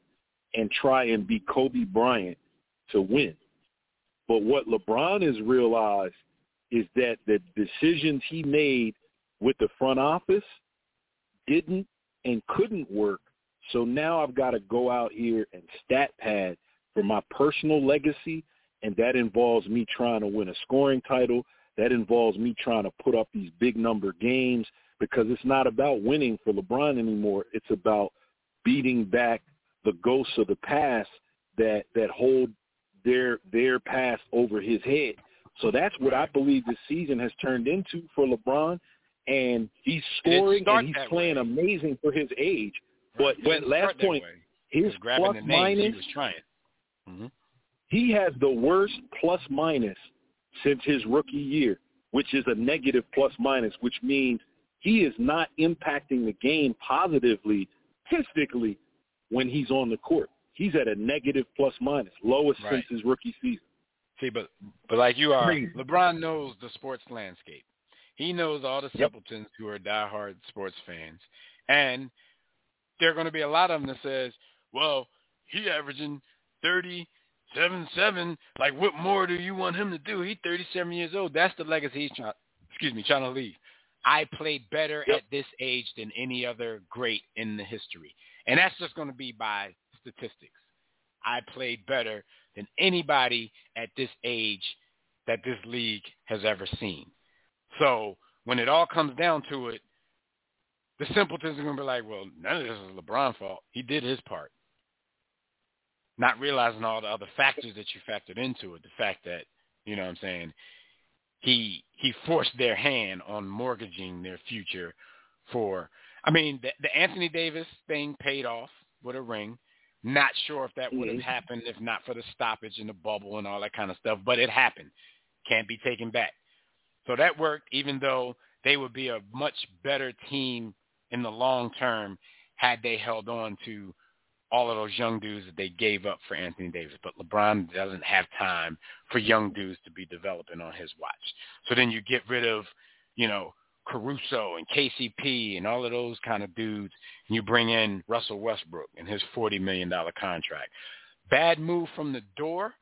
and try and be Kobe Bryant to win. But what LeBron has realized is that the decisions he made with the front office didn't and couldn't work, so now I've got to go out here and stat pad for my personal legacy, and that involves me trying to win a scoring title. That involves me trying to put up these big number games because it's not about winning for LeBron anymore. It's about beating back the ghosts of the past that, that hold their their past over his head. So that's what I believe this season has turned into for LeBron. And he's scoring and he's playing way. amazing for his age. But right. that last point, that his plus the minus, he, was trying. Mm-hmm. he has the worst plus minus since his rookie year, which is a negative plus minus, which means he is not impacting the game positively, statistically, when he's on the court. He's at a negative plus minus, lowest right. since his rookie season. See, but, but like you are, LeBron knows the sports landscape. He knows all the yep. simpletons who are diehard sports fans. And there are going to be a lot of them that says, well, he averaging thirty-seven seven. Like, what more do you want him to do? He's thirty-seven years old. That's the legacy he's trying, excuse me, trying to leave. I played better yep. at this age than any other great in the history. And that's just going to be by statistics. I played better than anybody at this age that this league has ever seen. So when it all comes down to it, the simpletons are going to be like, well, none of this is LeBron's fault. He did his part. Not realizing all the other factors that you factored into it. The fact that, you know what I'm saying, he he forced their hand on mortgaging their future for, I mean, the, the Anthony Davis thing paid off with a ring. Not sure if that would have mm-hmm. happened if not for the stoppage and the bubble and all that kind of stuff, but it happened. Can't be taken back. So that worked, even though they would be a much better team in the long term had they held on to all of those young dudes that they gave up for Anthony Davis. But LeBron doesn't have time for young dudes to be developing on his watch. So then you get rid of, you know, Caruso and K C P and all of those kind of dudes, and you bring in Russell Westbrook and his forty million dollars contract. Bad move from the door.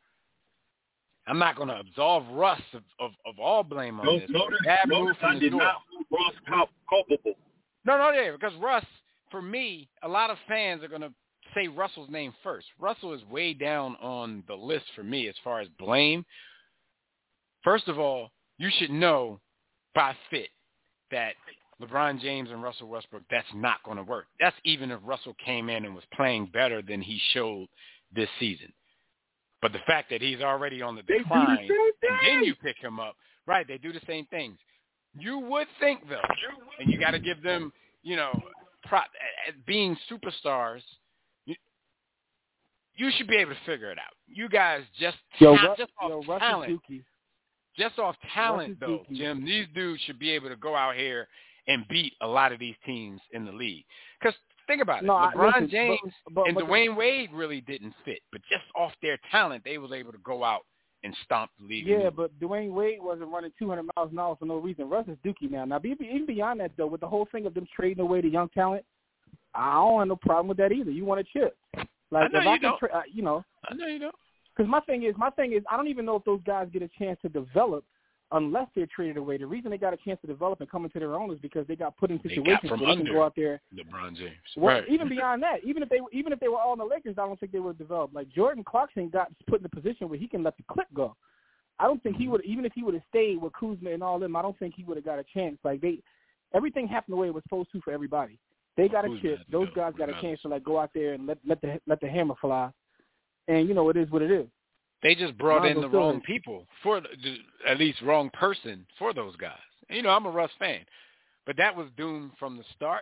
I'm not going to absolve Russ of, of, of all blame on no, this. No, Bad no, move from I the did door. Not Russ culpable. No, no, yeah, because Russ, for me, a lot of fans are going to say Russell's name first. Russell is way down on the list for me as far as blame. First of all, you should know by fit that LeBron James and Russell Westbrook, that's not going to work. That's even if Russell came in and was playing better than he showed this season. But the fact that he's already on the decline, the and then you pick him up, right, they do the same things. You would think, though, and you got to give them, you know, prop, being superstars, you, you should be able to figure it out. You guys just, yo, ta- Ru- just off yo, talent, just off talent, though, Jim, these dudes should be able to go out here and beat a lot of these teams in the league. Because think about it. No, LeBron I, listen, James but, but, and but Dwayne the, Wade really didn't fit, but just off their talent, they was able to go out and stomp the league. Yeah, but Dwayne Wade wasn't running two hundred miles an hour for no reason. Russ is dookie now. Now, even beyond that, though, with the whole thing of them trading away the young talent, I don't have no problem with that either. You want to chip. Like, I know if you I don't. Tra- I, you know. I know you don't. Because my thing is, my thing is, I don't even know if those guys get a chance to develop unless they're traded away. The reason they got a chance to develop and come into their own is because they got put in situations where they can go out there. LeBron James. Well, right. Even beyond that, even if they even if they were all in the Lakers, I don't think they would develop. Like Jordan Clarkson got put in a position where he can let the clip go. I don't think he would, even if he would have stayed with Kuzma and all them, I don't think he would have got a chance. Like they, everything happened the way it was supposed to for everybody. They got a chip. Those guys got a chance to like go out there and let let the let the hammer fly. And you know it is what it is. They just brought in the wrong people for at least wrong person for those guys. And, you know, I'm a Russ fan, but that was doomed from the start.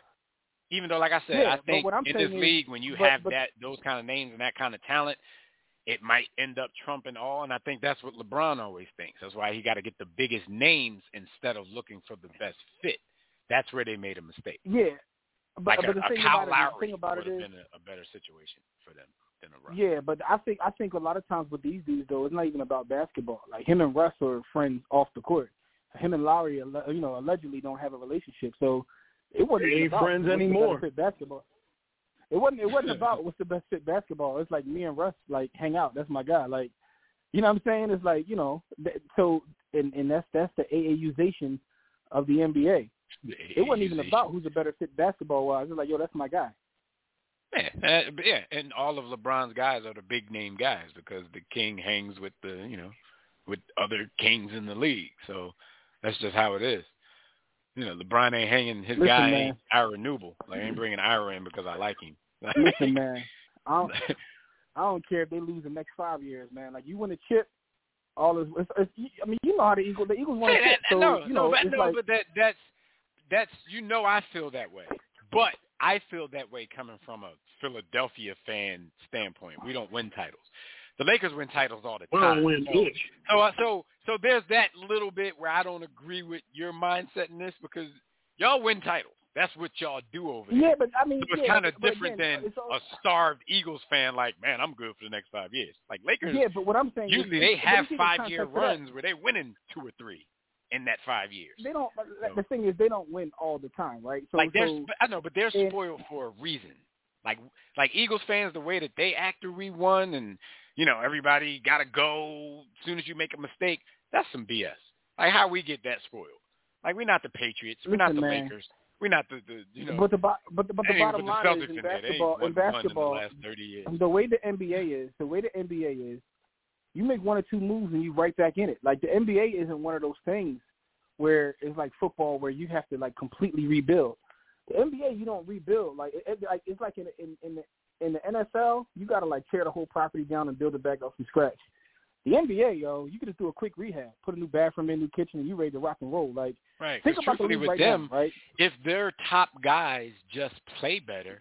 Even though, like I said, yeah, I think in this league, when you but, have but, that those kind of names and that kind of talent, it might end up trumping all. And I think that's what LeBron always thinks. That's why he got to get the biggest names instead of looking for the best fit. That's where they made a mistake. Yeah. But, like but a, the, thing a Kyle about it, the thing about it is, been a, a better situation for them than a Russ. Yeah, but I think I think a lot of times with these dudes though, it's not even about basketball. Like him and Russ are friends off the court. Him and Lowry, you know, allegedly don't have a relationship, so it wasn't they ain't about friends what's anymore. The best fit basketball. It wasn't. It wasn't about what's the best fit basketball. It's like me and Russ like hang out. That's my guy. Like, you know what I'm saying? It's like you know. So and and that's that's the A A U-zation of the N B A. It wasn't even about who's a better fit basketball-wise. It's like, yo, that's my guy. Yeah, uh, yeah, and all of LeBron's guys are the big-name guys because the king hangs with the, you know, with other kings in the league. So that's just how it is. You know, LeBron ain't hanging his Listen, guy man. Ain't Ira Newell. Like, I ain't bringing Ira in because I like him. Listen, man, I don't, I don't care if they lose the next five years, man. Like, you win a chip. All is, it's, it's, I mean, you know how the Eagles, the Eagles want to chip. So, no, you know, no, but, no, like, but that that's. That's, you know, I feel that way, but I feel that way coming from a Philadelphia fan standpoint. We don't win titles. The Lakers win titles all the time. We don't win it. So, so, so there's that little bit where I don't agree with your mindset in this because y'all win titles. That's what y'all do over there. Yeah, but I mean, so it's yeah, kind of different again, than all... a starved Eagles fan. Like, man, I'm good for the next five years. Like Lakers. Yeah, but what I'm saying usually is, they have five-year runs where they're winning two or three. In that five years, they don't. Like, the thing is, they don't win all the time, right? So, like they're, so, I know, but they're spoiled and, for a reason. Like, like Eagles fans, the way that they act, we won, and you know, everybody gotta go as soon as you make a mistake. That's some B S. Like how we get that spoiled. Like we're not the Patriots, we're listen, not the man. Lakers, we're not the, the you know. But the bo- but the, but the bottom line the is in basketball. In basketball, in the, last thirty years. The way the N B A is, the way the N B A is. You make one or two moves and you right back in it. Like the N B A isn't one of those things where it's like football where you have to like completely rebuild. The N B A you don't rebuild. Like it, it, like it's like in in in the, in the N F L you gotta like tear the whole property down and build it back up from scratch. The N B A yo, you can just do a quick rehab, put a new bathroom in, new kitchen, and you ready to rock and roll. Like right. Think about the league with right them, now, right? If their top guys just play better.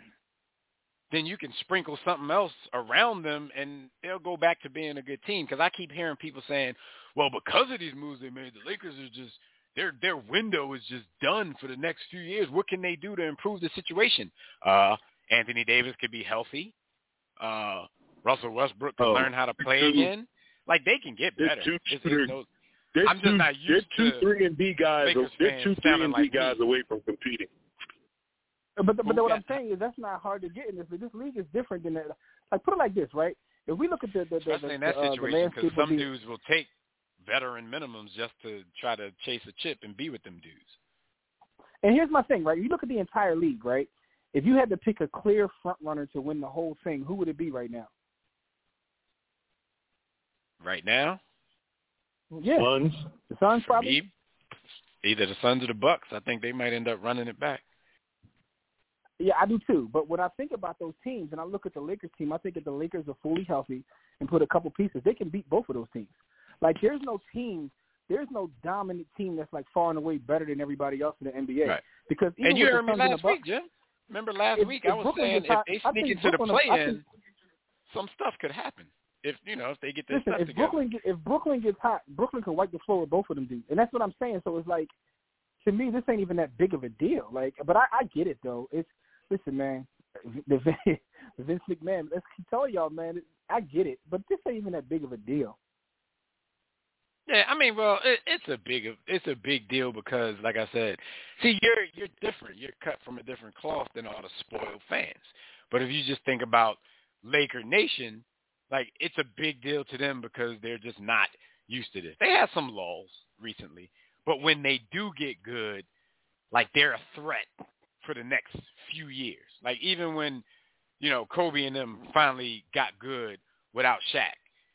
Then you can sprinkle something else around them, and they'll go back to being a good team. Because I keep hearing people saying, well, because of these moves they made, the Lakers are just their their window is just done for the next few years. What can they do to improve the situation? Uh, Anthony Davis could be healthy. Uh, Russell Westbrook could oh, learn how to play two, again. Like, they can get better. Two, it's, it's no, I'm just two, not used to They're two, three, and B guys, they're two, three, and B like guys me. Away from competing. But the, but the, what I'm saying is that's not hard to get in this. But this league is different than that. Like put it like this, right? If we look at the the, the, the, in that uh, situation, because some these, dudes will take veteran minimums just to try to chase a chip and be with them dudes. And here's my thing, right? You look at the entire league, right? If you had to pick a clear front runner to win the whole thing, who would it be right now? Right now, yeah, Suns. The Suns probably. Me, either the Suns or the Bucks. I think they might end up running it back. Yeah, I do too. But when I think about those teams and I look at the Lakers team, I think if the Lakers are fully healthy and put a couple pieces, they can beat both of those teams. Like there's no team, there's no dominant team that's like far and away better than everybody else in the N B A. Right. Because even and you heard me last week, Jim. Remember last if, week I was Brooklyn saying high, if they sneak into Brooklyn, the play-in, some stuff could happen. If you know if they get their listen, stuff if together. Brooklyn get, if Brooklyn gets hot, Brooklyn can wipe the floor with both of them dudes, and that's what I'm saying. So it's like to me, this ain't even that big of a deal. Like, but I, I get it though. It's Listen, man, the Vince McMahon, let's tell y'all, man, I get it, but this ain't even that big of a deal. Yeah, I mean, well, it, it's a big it's a big deal because, like I said, see, you're you're different. You're cut from a different cloth than all the spoiled fans. But if you just think about Laker Nation, like it's a big deal to them because they're just not used to this. They had some lulls, recently. But when they do get good, like, they're a threat for the next few years. Like, even when, you know, Kobe and them finally got good without Shaq,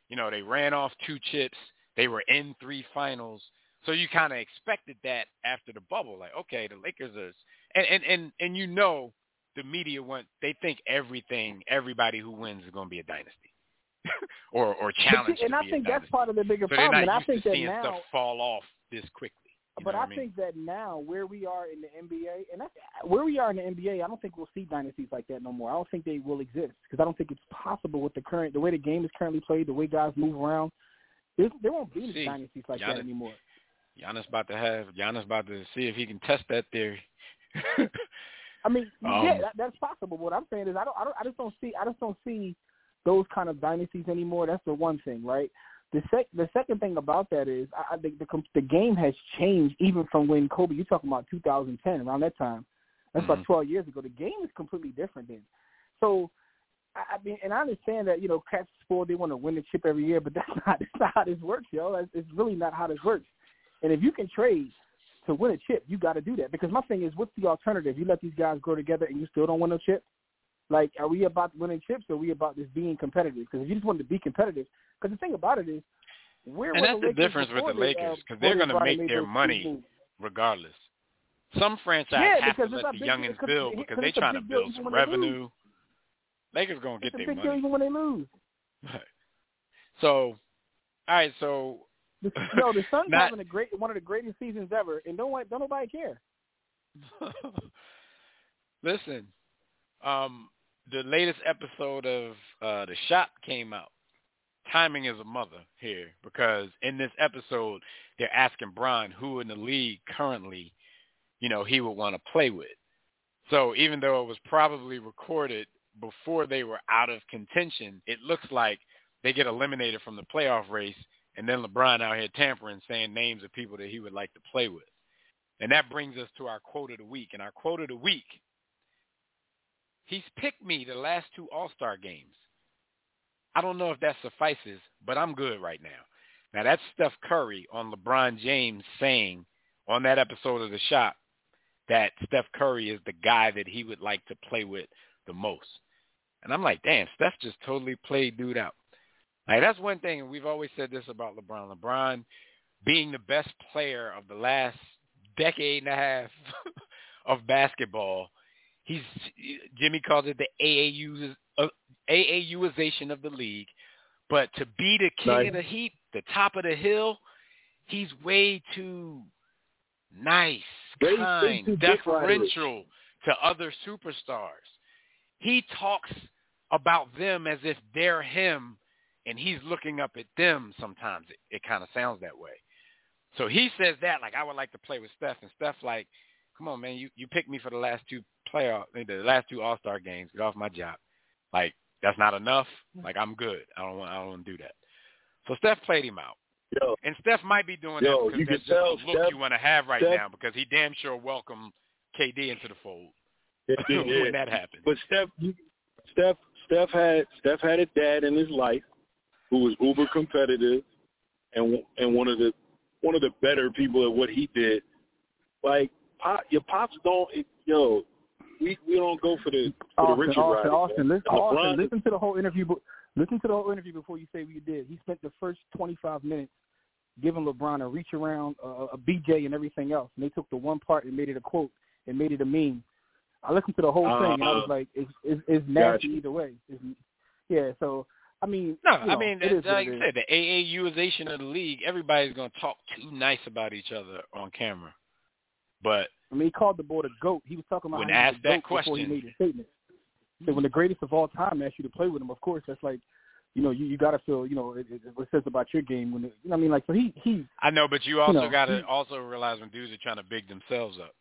you know, they ran off two chips. They were in three finals. So you kind of expected that after the bubble. Like, okay, the Lakers are and, – and, and, and you know the media want – they think everything, everybody who wins is going to be a dynasty. or or challenge. And I think that's part of the bigger problem. And I think that now stuff fall off this quickly. But I think that now where we are in the N B A, and that's, where we are in the N B A, I don't think we'll see dynasties like that no more. I don't think they will exist because I don't think it's possible with the current the way the game is currently played, the way guys move around. There won't be any dynasties like that anymore. Giannis about to have Giannis about to see if he can test that theory. I mean, um, yeah, that, that's possible. What I'm saying is I don't I don't I just don't see I just don't see. those kind of dynasties anymore. That's the one thing, right? The sec- the second thing about that is I, I think the, the game has changed even from when Kobe, you're talking about two thousand ten, around that time. That's mm-hmm. about twelve years ago. The game is completely different then. So, I, I mean, and I understand that, you know, cats sport, they want to win the chip every year, but that's not, that's not how this works, yo. It's, it's really not how this works. And if you can trade to win a chip, you got to do that. Because my thing is, what's the alternative? You let these guys grow together and you still don't win no chip? Like, are we about winning chips or are we about just being competitive? Because if you just wanted to be competitive, because the thing about it is, where and that's the, the difference with the Lakers, because they're going to make their money season. regardless. Some franchise yeah, have to let the big, youngins build it, because they're trying to build some revenue. Lakers going to get their money. It's a big deal even when they lose. So, all right, so. The, no, the Suns not, having a great, one of the greatest seasons ever, and don't don't nobody care. Listen, um. the latest episode of uh, The Shop came out. Timing is a mother here because in this episode, they're asking Bron who in the league currently, you know, he would want to play with. So even though it was probably recorded before they were out of contention, it looks like they get eliminated from the playoff race and then LeBron out here tampering, saying names of people that he would like to play with. And that brings us to our quote of the week. And our quote of the week, he's picked me the last two All-Star games. I don't know if that suffices, but I'm good right now. Now, that's Steph Curry on LeBron James saying on that episode of The Shop that Steph Curry is the guy that he would like to play with the most. And I'm like, damn, Steph just totally played dude out. Like, that's one thing, and we've always said this about LeBron. LeBron being the best player of the last decade and a half of basketball. He's Jimmy calls it the A A U, uh, AAUization of the league, but to be the king nice. of the heap, the top of the hill, he's way too nice, way kind, too deferential to other superstars. He talks about them as if they're him, and he's looking up at them sometimes. It, it kind of sounds that way. So he says that, like, I would like to play with Steph, and Steph, like, come on, man, you, you picked me for the last two playoff, the last two All-Star games. Get off my job. Like, that's not enough. Like, I'm good. I don't want I don't want to do that. So Steph played him out. Yo, and Steph might be doing yo, that because you that's just tell, the look Steph, you want to have right Steph, now because he damn sure welcomed K D into the fold yeah, yeah, yeah. when that happened. But Steph, Steph, Steph had Steph had a dad in his life who was uber competitive and and one of the one of the better people at what he did. Like. Pop, your pops don't – yo, we, we don't go for the, for Austin, the Richard Austin, ride. Austin, listen, Austin listen to the whole interview Listen to the whole interview before you say what you did. He spent the first twenty-five minutes giving LeBron a reach around, uh, a B J and everything else. And they took the one part and made it a quote and made it a meme. I listened to the whole uh, thing, and I was like, it's, it's, it's nasty gotcha. either way. It's, yeah, so, I mean – No, you know, I mean, it, like you said, the AAUization of the league, everybody's going to talk too nice about each other on camera. But I mean, he called the boy the GOAT. He was talking about when asked that question before he made a statement. So when the greatest of all time asked you to play with him, of course, that's like, you know, you, you got to feel, you know, it, it, what it says about your game. When it, you know, what I mean, like, so he, he. I know, but you also you know, got to also realize when dudes are trying to big themselves up.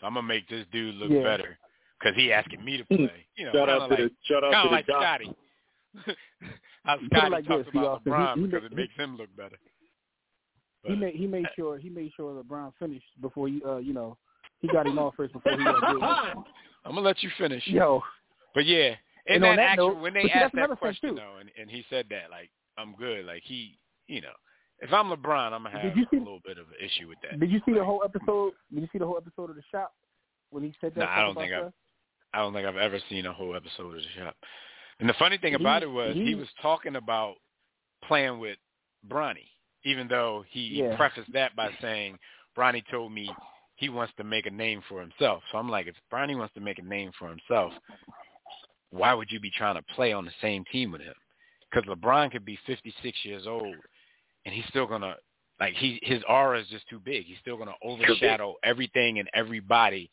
So I'm gonna make this dude look yeah. better because he asking me to play. You know, shout out like, to the shout out to the like Scottie. How Scottie like talks this, about LeBron he, because he, it makes him look better. He made he made sure he made sure LeBron finished before he uh, you know he got him off first before he got good. I'm gonna let you finish. Yo, but yeah, and, and that, that actual note, when they asked that question though, and, and he said that like I'm good, like he you know If I'm LeBron, I'm gonna have see, a little bit of an issue with that. Did you see like, the whole episode? Did you see the whole episode of The Shop when he said that? No, nah, I don't think I. I don't think I've ever seen a whole episode of The Shop. And the funny thing he, about it was he, he was talking about playing with Bronny, even though he yeah. prefaced that by saying Bronny told me he wants to make a name for himself. So I'm like, if Bronny wants to make a name for himself, why would you be trying to play on the same team with him? Because LeBron could be fifty-six years old, and he's still going to, like, he his aura is just too big. He's still going to overshadow everything and everybody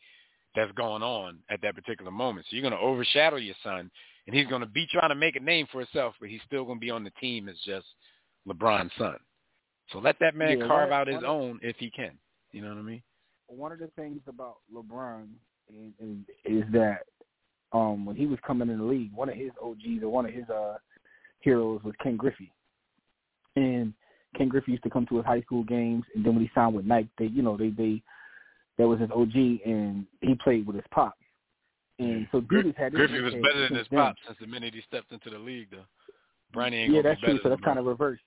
that's going on at that particular moment. So you're going to overshadow your son, and he's going to be trying to make a name for himself, but he's still going to be on the team as just LeBron's son. So let that man yeah, carve that, out his of, own if he can. You know what I mean? One of the things about LeBron is, is, is that um, when he was coming in the league, one of his O Gs or one of his uh, heroes was Ken Griffey. And Ken Griffey used to come to his high school games, and then when he signed with Nike, they, you know, they, they – that was his O G, and he played with his pop. And so Duke has had this Griffey was better than his then. pop since the minute he stepped into the league, though. Bronny ain't yeah, gonna be better. Yeah, that's true. So that's kind of reverse.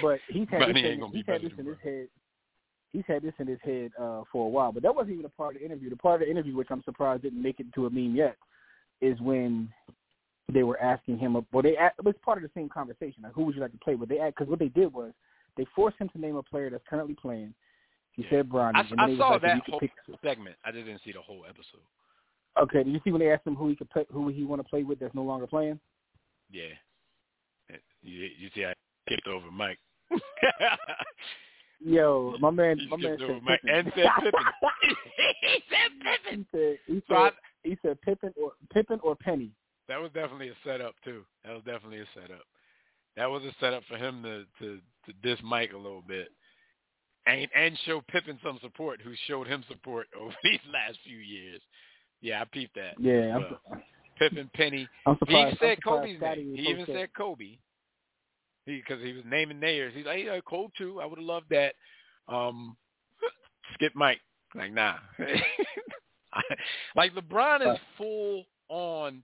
But he's had Bronny this, ain't gonna he's be had this in his head. He's had this in his head uh, for a while. But that wasn't even a part of the interview. The part of the interview, which I'm surprised didn't make it to a meme yet, is when they were asking him. Well, they asked, it was part of the same conversation. Like, who would you like to play with? They because what they did was they forced him to name a player that's currently playing. He yeah. said Bronny. I, I saw like, that whole segment. I just didn't see the whole episode. Okay, did you see when they asked him who he could play, who he want to play with that's no longer playing? Yeah. You, you see, I tipped over Mike. Yo, my man, my man said Mike Pippen. And said Pippen. He said Pippen. He said, he said, so I, he said Pippen or Pippen or Penny. That was definitely a setup too. That was definitely a setup. That was a setup for him to to, to diss Mike a little bit. And, and show Pippen some support, who showed him support over these last few years. Yeah, I peeped that. Yeah, I'm uh, Pippen, Penny. I'm he even said Kobe's Scottie name. He even said Kobe because he, he was naming theirs. He's like, yeah, Kobe too. I would have loved that. Um, skip Mike. Like, nah. Like, LeBron is full on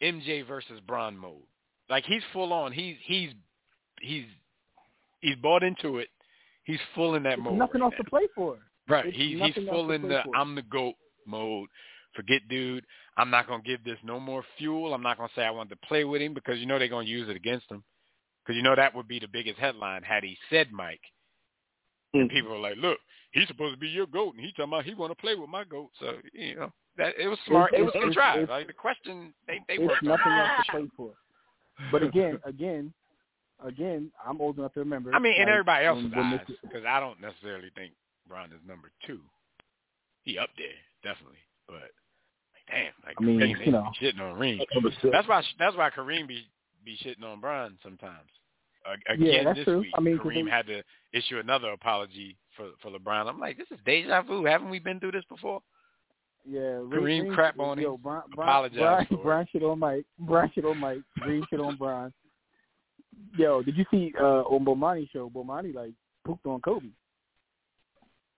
M J versus Bron mode. Like, he's full on. He's he's he's he's bought into it. He's full in that it's mode. Nothing right else now. to play for. Right. He, he's full in the for. I'm the GOAT mode. Forget, dude. I'm not going to give this no more fuel. I'm not going to say I wanted to play with him because you know they're going to use it against him. Because you know that would be the biggest headline had he said Mike. Mm-hmm. And people are like, look, he's supposed to be your GOAT. And he's talking about he want to play with my GOAT. So, you know, that it was smart. It's, it was contrived. Like, the question, they, they were. It's nothing ah! else to play for. But again, again. Again, I'm old enough to remember. I mean, in like, everybody else's eyes, because I don't necessarily think Bron is number two. He up there, definitely. But like, damn, like I mean, Kareem, you know, be shitting on Reem. That's why. That's why Kareem be, be shitting on Bron sometimes. Uh, again, yeah, this true. week, I mean, Kareem they, had to issue another apology for for LeBron. I'm like, this is deja vu. Haven't we been through this before? Yeah, Kareem, Kareem crap on yo, him. Bron, apologize. Bron shit on Mike. Bron shit on Mike. Reem shit on Bron. Yo, did you see uh, on Bomani's show, Bomani, like, pooped on Kobe?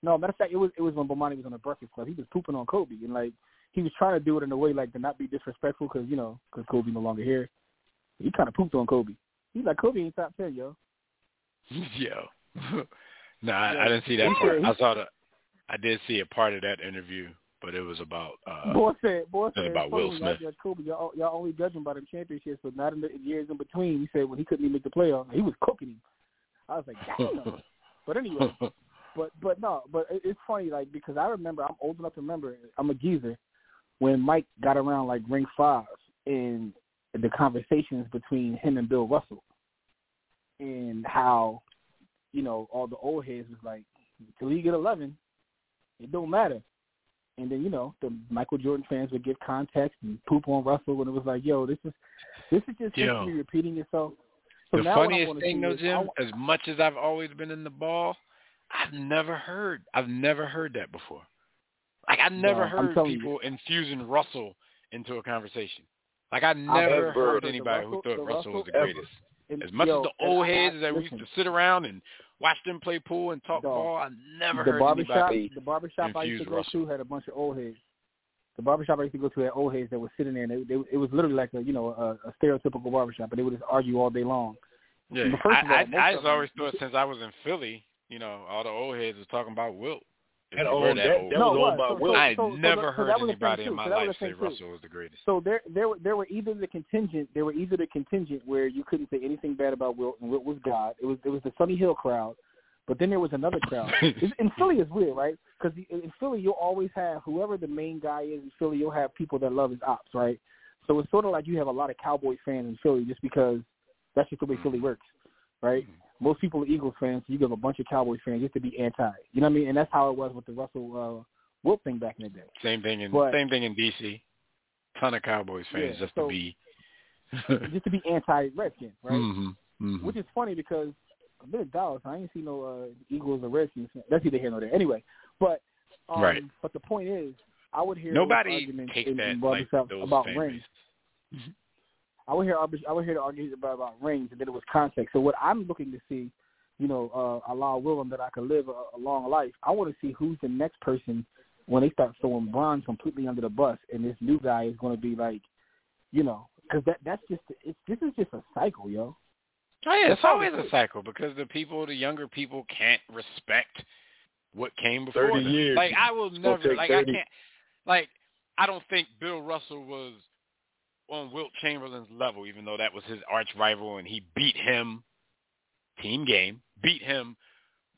No, matter of fact, it was it was when Bomani was on the Breakfast Club. He was pooping on Kobe, and, like, he was trying to do it in a way, like, to not be disrespectful because, you know, because Kobe no longer here. He kind of pooped on Kobe. He's like, Kobe ain't top ten, yo. Yo. no, nah, I, I didn't see that part. I saw the – I did see a part of that interview, but it was about uh, – Boy said, Boy said, about Will Smith. Like, Kobe, y'all, y'all only judge him by the championships, but not in the years in between. He said when he couldn't even make the playoffs, he was cooking him. I was like, damn. But anyway, but but no, but it's funny, like, because I remember, I'm old enough to remember, I'm a geezer, when Mike got around, like, ring five and the conversations between him and Bill Russell and how, you know, all the old heads was like, until you get eleven, it don't matter. And then, you know, the Michael Jordan fans would give context and poop on Russell when it was like, yo, this is this is just yo, history repeating itself. So the funniest thing, though, Jim, as much as I've always been in the ball, I've never heard. I've never heard that before. Like, I've never no, heard people you. infusing Russell into a conversation. Like, I never I've heard anybody Russell, who thought Russell, Russell was the greatest. And, as much yo, as the old heads that we used to sit around and watch them play pool and talk dog. ball. I never the heard barbershop, anybody The barbershop I used to go Russell. to had a bunch of old heads. The barbershop I used to go to had old heads that were sitting there. And they, they, it was literally like a, you know, a, a stereotypical barbershop, but they would just argue all day long. Yeah, I, all, I, I just always thought since I was in Philly, you know, all the old heads were talking about Wilt. That old, that, that, that no, was all about Wilt. I so, never so, heard so anybody in my so life say Russell too. was the greatest. So there, there were, there were either the contingent, there were either the contingent where you couldn't say anything bad about Wilt, and Wilt was God. It was, it was the Sunny Hill crowd, but then there was another crowd. In Philly, it's weird, right? Because in Philly, you'll always have whoever the main guy is in Philly. You'll have people that love his ops, right? So it's sort of like you have a lot of Cowboy fans in Philly just because that's just the way Philly works, right? Most people are Eagles fans, so you have a bunch of Cowboy fans just to be anti. You know what I mean? And that's how it was with the Russell uh, Wilt thing back in the day. Same thing in but, same thing in D C. Ton of Cowboys fans yeah, just so, to be just to be anti-Redskins, right? Mm-hmm, mm-hmm. Which is funny because I've been in Dallas. I ain't seen no uh, Eagles or Redskins. That's either here nor there. Anyway, but um, right. But the point is, I would hear nobody take in, that in like those about rings. I would hear I would hear the arguments about, about rings, and then it was context. So what I'm looking to see, you know, uh, allow Willem that I could live a, a long life. I want to see who's the next person when they start throwing Bronze completely under the bus, and this new guy is going to be like, you know, because that that's just it's, this is just a cycle, yo. Oh yeah, that's it's always a cycle because the people, the younger people, can't respect what came before them. Years. Like I will never, like thirty. I can't, like I don't think Bill Russell was on Wilt Chamberlain's level, even though that was his arch rival, and he beat him, team game, beat him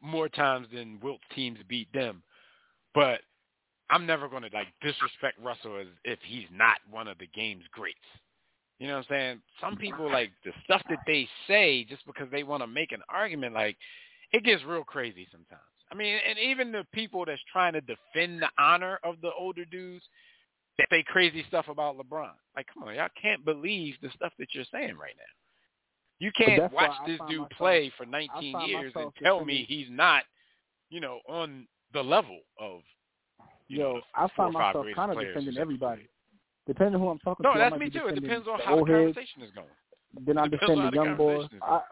more times than Wilt's teams beat them. But I'm never going to like disrespect Russell as if he's not one of the game's greats. You know what I'm saying? Some people, like, the stuff that they say just because they want to make an argument, like, it gets real crazy sometimes. I mean, and even the people that's trying to defend the honor of the older dudes, that say crazy stuff about LeBron. Like, come on, y'all can't believe the stuff that you're saying right now. You can't watch this dude myself, play for nineteen years and tell me he's not, you know, on the level of, you yo, know, I find myself kind of defending everybody. Depending on who I'm talking no, to. No, that's me too. It depends on how the conversation head. is going. Then I defend the, the young boys. I,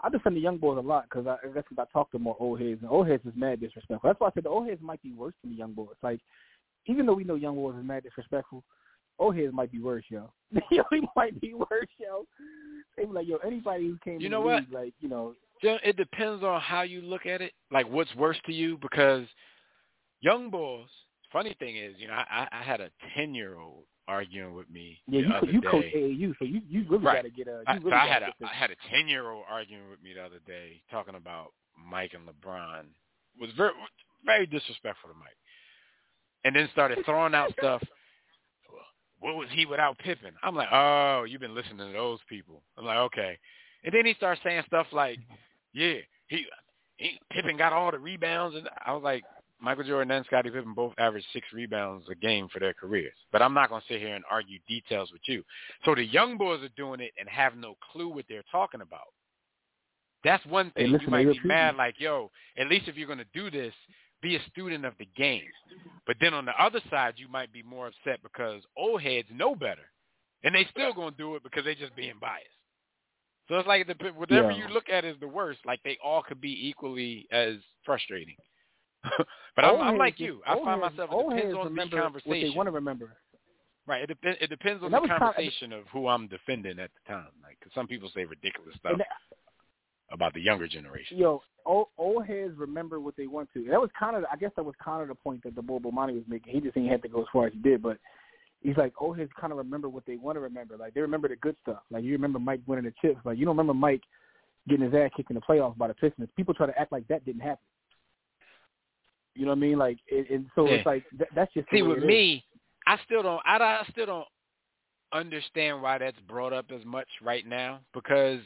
I defend the young boys a lot because I, that's because I talk to more old heads, and old heads is mad disrespectful. That's why I said the old heads might be worse than the young boys. Like, even though we know young boys is mad disrespectful, old heads might be worse, yo. yo, he might be worse, yo. They be like, yo, anybody who came you know to what? League, like, you know. It depends on how you look at it, like what's worse to you, because young boys, funny thing is, you know, I, I had a ten-year-old arguing with me yeah, the you, other you day. coach A A U, so you, you really right. got to get a... Really so I had a, I had a ten-year-old arguing with me the other day, talking about Mike and LeBron. Was very, very disrespectful to Mike. And then started throwing out stuff. What was he without Pippen? I'm like, oh, you've been listening to those people. I'm like, okay. And then he starts saying stuff like, yeah, he, he Pippen got all the rebounds. And I was like, Michael Jordan and Scottie Pippen both averaged six rebounds a game for their careers. But I'm not going to sit here and argue details with you. So the young boys are doing it and have no clue what they're talking about. That's one thing. Hey, listen, you might be mad like, yo, at least if you're going to do this, be a student of the game. But then on the other side, you might be more upset because old heads know better. And they still going to do it because they just being biased. So it's like the, whatever yeah. you look at is the worst. Like they all could be equally as frustrating. But I'm, I'm like you. I find myself, it depends on the conversation. They want to remember. Right. It, dep- it depends on the conversation of who I'm defending at the time. Like, cause some people say ridiculous stuff about the younger generation. Yo, old, old heads remember what they want to. That was kind of, I guess that was kind of the point that the Bull Bomani was making. He just ain't had to go as far as he did, but he's like, old heads kind of remember what they want to remember. Like, they remember the good stuff. Like, you remember Mike winning the chips. Like, you don't remember Mike getting his ass kicked in the playoffs by the Pistons. People try to act like that didn't happen. You know what I mean? Like, and, and so yeah. it's like, that, that's just See, with me, is. I still don't, I, I still don't understand why that's brought up as much right now because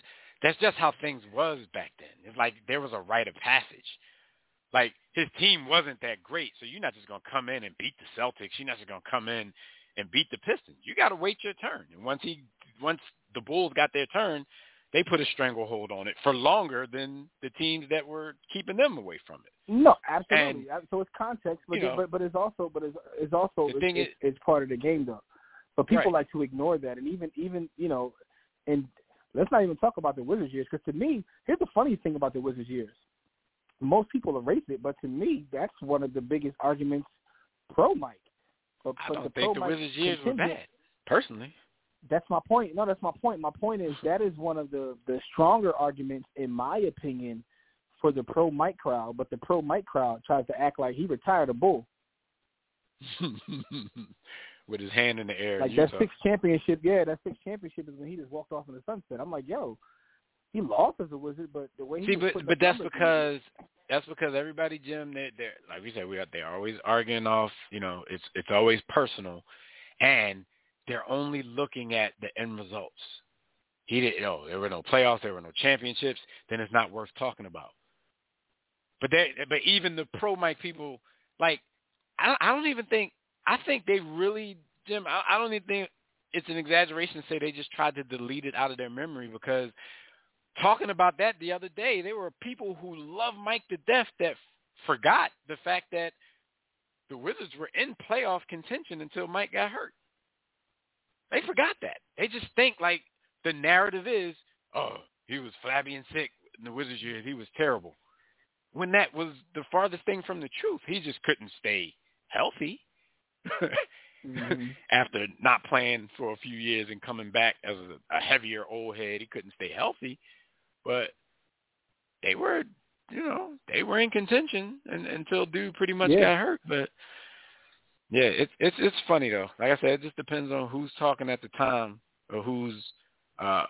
that's just how things was back then. It's like there was a rite of passage. Like his team wasn't that great, so you're not just going to come in and beat the Celtics. You're not just going to come in and beat the Pistons. You got to wait your turn. And once he, once the Bulls got their turn, they put a stranglehold on it for longer than the teams that were keeping them away from it. No, absolutely. And, so it's context, but, you know, but but it's also but it's, it's also the thing it's, is, it's part of the game though. But people right. like to ignore that, and even even you know, and. Let's not even talk about the Wizards years, because to me, here's the funny thing about the Wizards years. Most people erase it, but to me, that's one of the biggest arguments pro Mike. But, I don't but the think the Wizards years were bad, personally. That's my point. No, that's my point. My point is that is one of the, the stronger arguments, in my opinion, for the pro-Mike crowd. But the pro-Mike crowd tries to act like he retired a Bull. With his hand in the air. Like that sixth championship, yeah, that sixth championship is when he just walked off in the sunset. I'm like, yo, he lost as a wizard, but the way he See, was but, but that's because – That's because everybody, Jim, they're, they're, like we said, we are, they're always arguing off, you know, it's it's always personal, and they're only looking at the end results. He didn't, you know, there were no playoffs, there were no championships, then it's not worth talking about. But they, but even the pro-Mike people, like, I don't, I don't even think, I think they really, Jim, I, I don't even think it's an exaggeration to say they just tried to delete it out of their memory because – talking about that the other day, there were people who love Mike to death that f- forgot the fact that the Wizards were in playoff contention until Mike got hurt. They forgot that. They just think like the narrative is, oh, he was flabby and sick in the Wizards years. He was terrible. When that was the farthest thing from the truth. He just couldn't stay healthy mm-hmm. after not playing for a few years and coming back as a, a heavier old head. He couldn't stay healthy. But they were, you know, they were in contention and, until dude pretty much yeah. got hurt. But yeah, it's it's it's funny though. Like I said, it just depends on who's talking at the time or who's uh,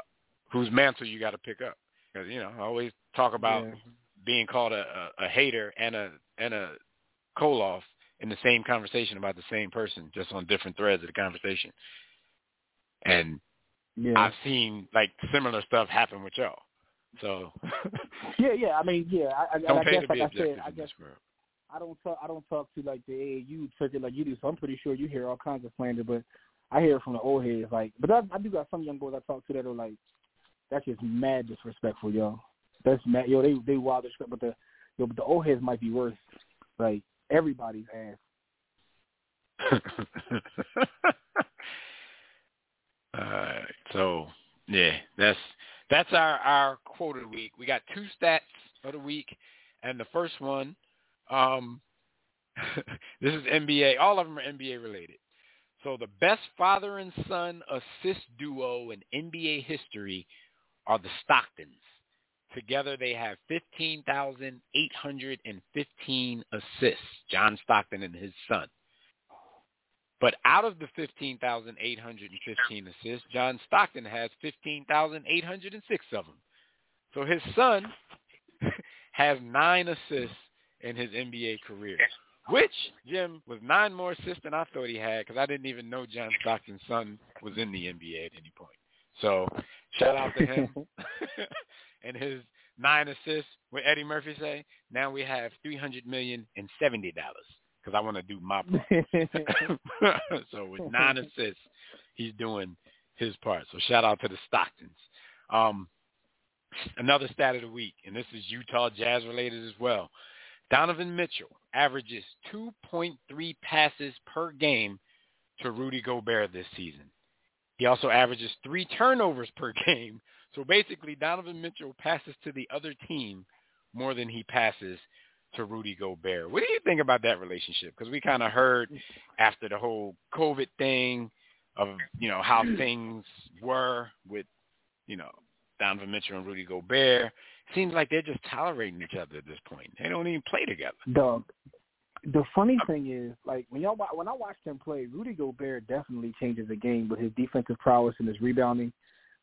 whose mantle you got to pick up. Because you know, I always talk about yeah. being called a, a, a hater and a and a Koloff in the same conversation about the same person, just on different threads of the conversation. And yeah. I've seen like similar stuff happen with y'all. So yeah, yeah. I mean, yeah. I, I, don't I guess, like I said, I guess I don't talk. I don't talk to like the A A U circuit like you do. So I'm pretty sure you hear all kinds of slander, but I hear it from the old heads. Like, but I, I do got some young boys I talk to that are like, that's just mad disrespectful, yo. That's mad, yo. They they wild disrespectful, but the yo, but the old heads might be worse. Like everybody's ass. uh, so yeah, that's. That's our, our quote of the week. We got two stats of the week, and the first one, um, this is N B A. All of them are N B A related. So the best father and son assist duo in N B A history are the Stocktons. Together they have fifteen thousand eight hundred fifteen assists, John Stockton and his son. But out of the fifteen thousand eight hundred fifteen assists, John Stockton has fifteen thousand eight hundred six of them. So his son has nine assists in his N B A career, which, Jim, was nine more assists than I thought he had because I didn't even know John Stockton's son was in the N B A at any point. So shout out to him and his nine assists. What Eddie Murphy say? Now we have three hundred million dollars and seventy dollars. Because I want to do my part. So with nine assists, he's doing his part. So shout out to the Stocktons. Um, another stat of the week, and this is Utah Jazz related as well. Donovan Mitchell averages two point three passes per game to Rudy Gobert this season. He also averages three turnovers per game. So basically, Donovan Mitchell passes to the other team more than he passes to Rudy Gobert. What do you think about that relationship? Because we kind of heard after the whole COVID thing of, you know, how things were with, you know, Donovan Mitchell and Rudy Gobert. Seems like they're just tolerating each other at this point. They don't even play together. Doug, the funny thing is, like, when y'all when I watch them play, Rudy Gobert definitely changes the game with his defensive prowess and his rebounding.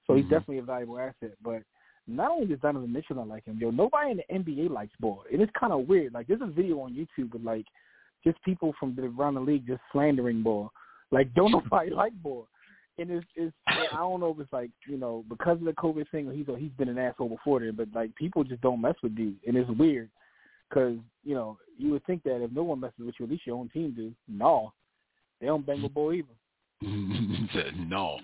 So he's mm-hmm. definitely a valuable asset. But not only does Donovan Mitchell not like him, yo, nobody in the N B A likes ball. And it's kind of weird. Like, there's a video on YouTube with, like, just people from around the league just slandering ball. Like, don't nobody like ball. And it's, it's I don't know if it's, like, you know, because of the COVID thing, or he's, or he's been an asshole before there, but, like, people just don't mess with dude. And it's weird because, you know, you would think that if no one messes with you, at least your own team do. No. They don't bang with ball either. No.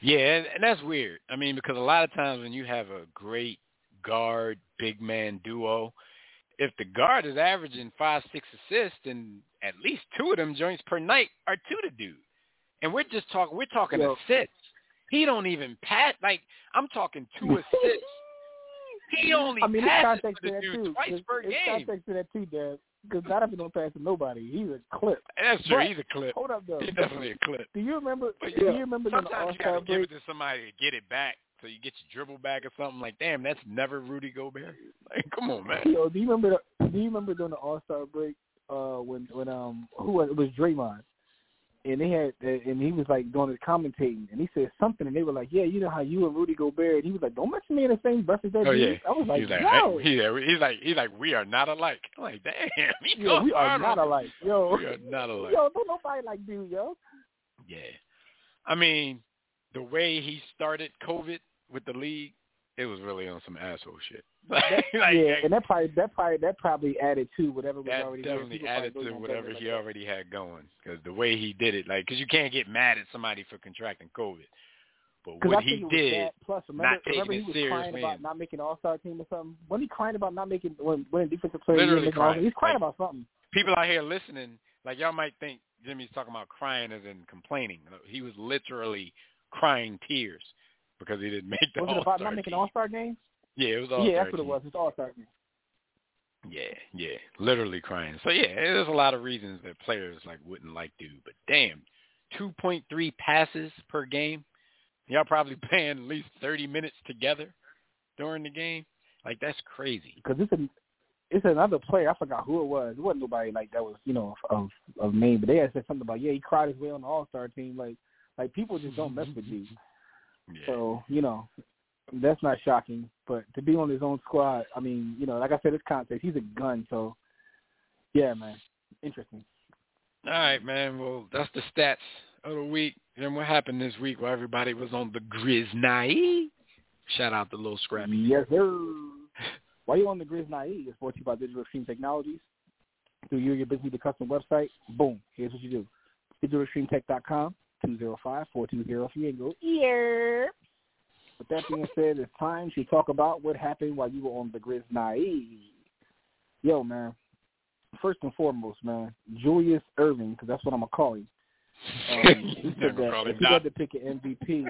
Yeah, and that's weird. I mean, because a lot of times when you have a great guard, big man duo, if the guard is averaging five, six assists, then at least two of them joints per night are to the dude. And we're just talking, we're talking Yo. assists. He don't even pass. Like, I'm talking two assists. He only I mean, passes to the dude twice it's, per it's game. Context to that too, Dad. because Donovan don't pass to nobody. He's a clip. That's true. But, he's a clip. Hold up, though. He's definitely a clip. Do you remember? But, yeah, do you remember sometimes you got to give it to somebody to get it back, so you get your dribble back or something. Like, damn, that's never Rudy Gobert. Like, come on, man. Yo, do you remember? The, do you remember during the All Star break uh, when when um who was, it was Draymond, and they had and he was like doing the commentating, and he said something, and they were like, yeah, you know how you and Rudy Gobert, and he was like, don't mention me in the same breath as that. Oh, yeah. I was like, he's like, no. Hey, he, he's like, he's like, we are not alike. I'm like, damn, he yo, we are not alike, yo. We are not alike. Yo, don't nobody like dude, yo. Yeah, I mean, the way he started COVID with the league, it was really on some asshole shit. Like, that, like, yeah, and that probably that probably that probably added to whatever was already there. That definitely added to whatever he already had going, because the way he did it, like, because you can't get mad at somebody for contracting COVID, but what he did, plus, remember, not taking remember it seriously, he was crying about not making an All-Star team or something. When he crying about not making when when a defensive player, literally crying, he's crying about something. People out here listening, like, y'all might think Jimmy's talking about crying as in complaining. He was literally crying tears because he didn't make the All-Star team. Was it about not making All-Star games? Yeah, it was all. Yeah, that's what it was. It's all starting. Yeah, yeah, literally crying. So yeah, there's a lot of reasons that players like wouldn't like dude. But damn, two point three passes per game. Y'all probably playing at least thirty minutes together during the game. Like, that's crazy. Because it's a, it's another player. I forgot who it was. It wasn't nobody like that was, you know, of of name. But they had said something about, yeah, he cried his way on the All-Star team. Like like people just don't mess with you. Yeah. So you know. That's not shocking, but to be on his own squad, I mean, you know, like I said, it's context. He's a gun, so, yeah, man, interesting. All right, man, well, that's the stats of the week. And what happened this week while everybody was on the Griznai? Shout out to Lil Scrappy. Yes, sir. While you're on the Griznai, it's brought to you by Digital Extreme Technologies. Through you and your business, the custom website, boom, here's what you do. digital extreme tech dot com, two zero five, four two zero three, and go, yeah. With that being said, it's time to talk about what happened while you were on the Griznai. Yo, man. First and foremost, man, Julius Erving, because that's what I'm going to call him. Um, he said that if he had to pick an M V P,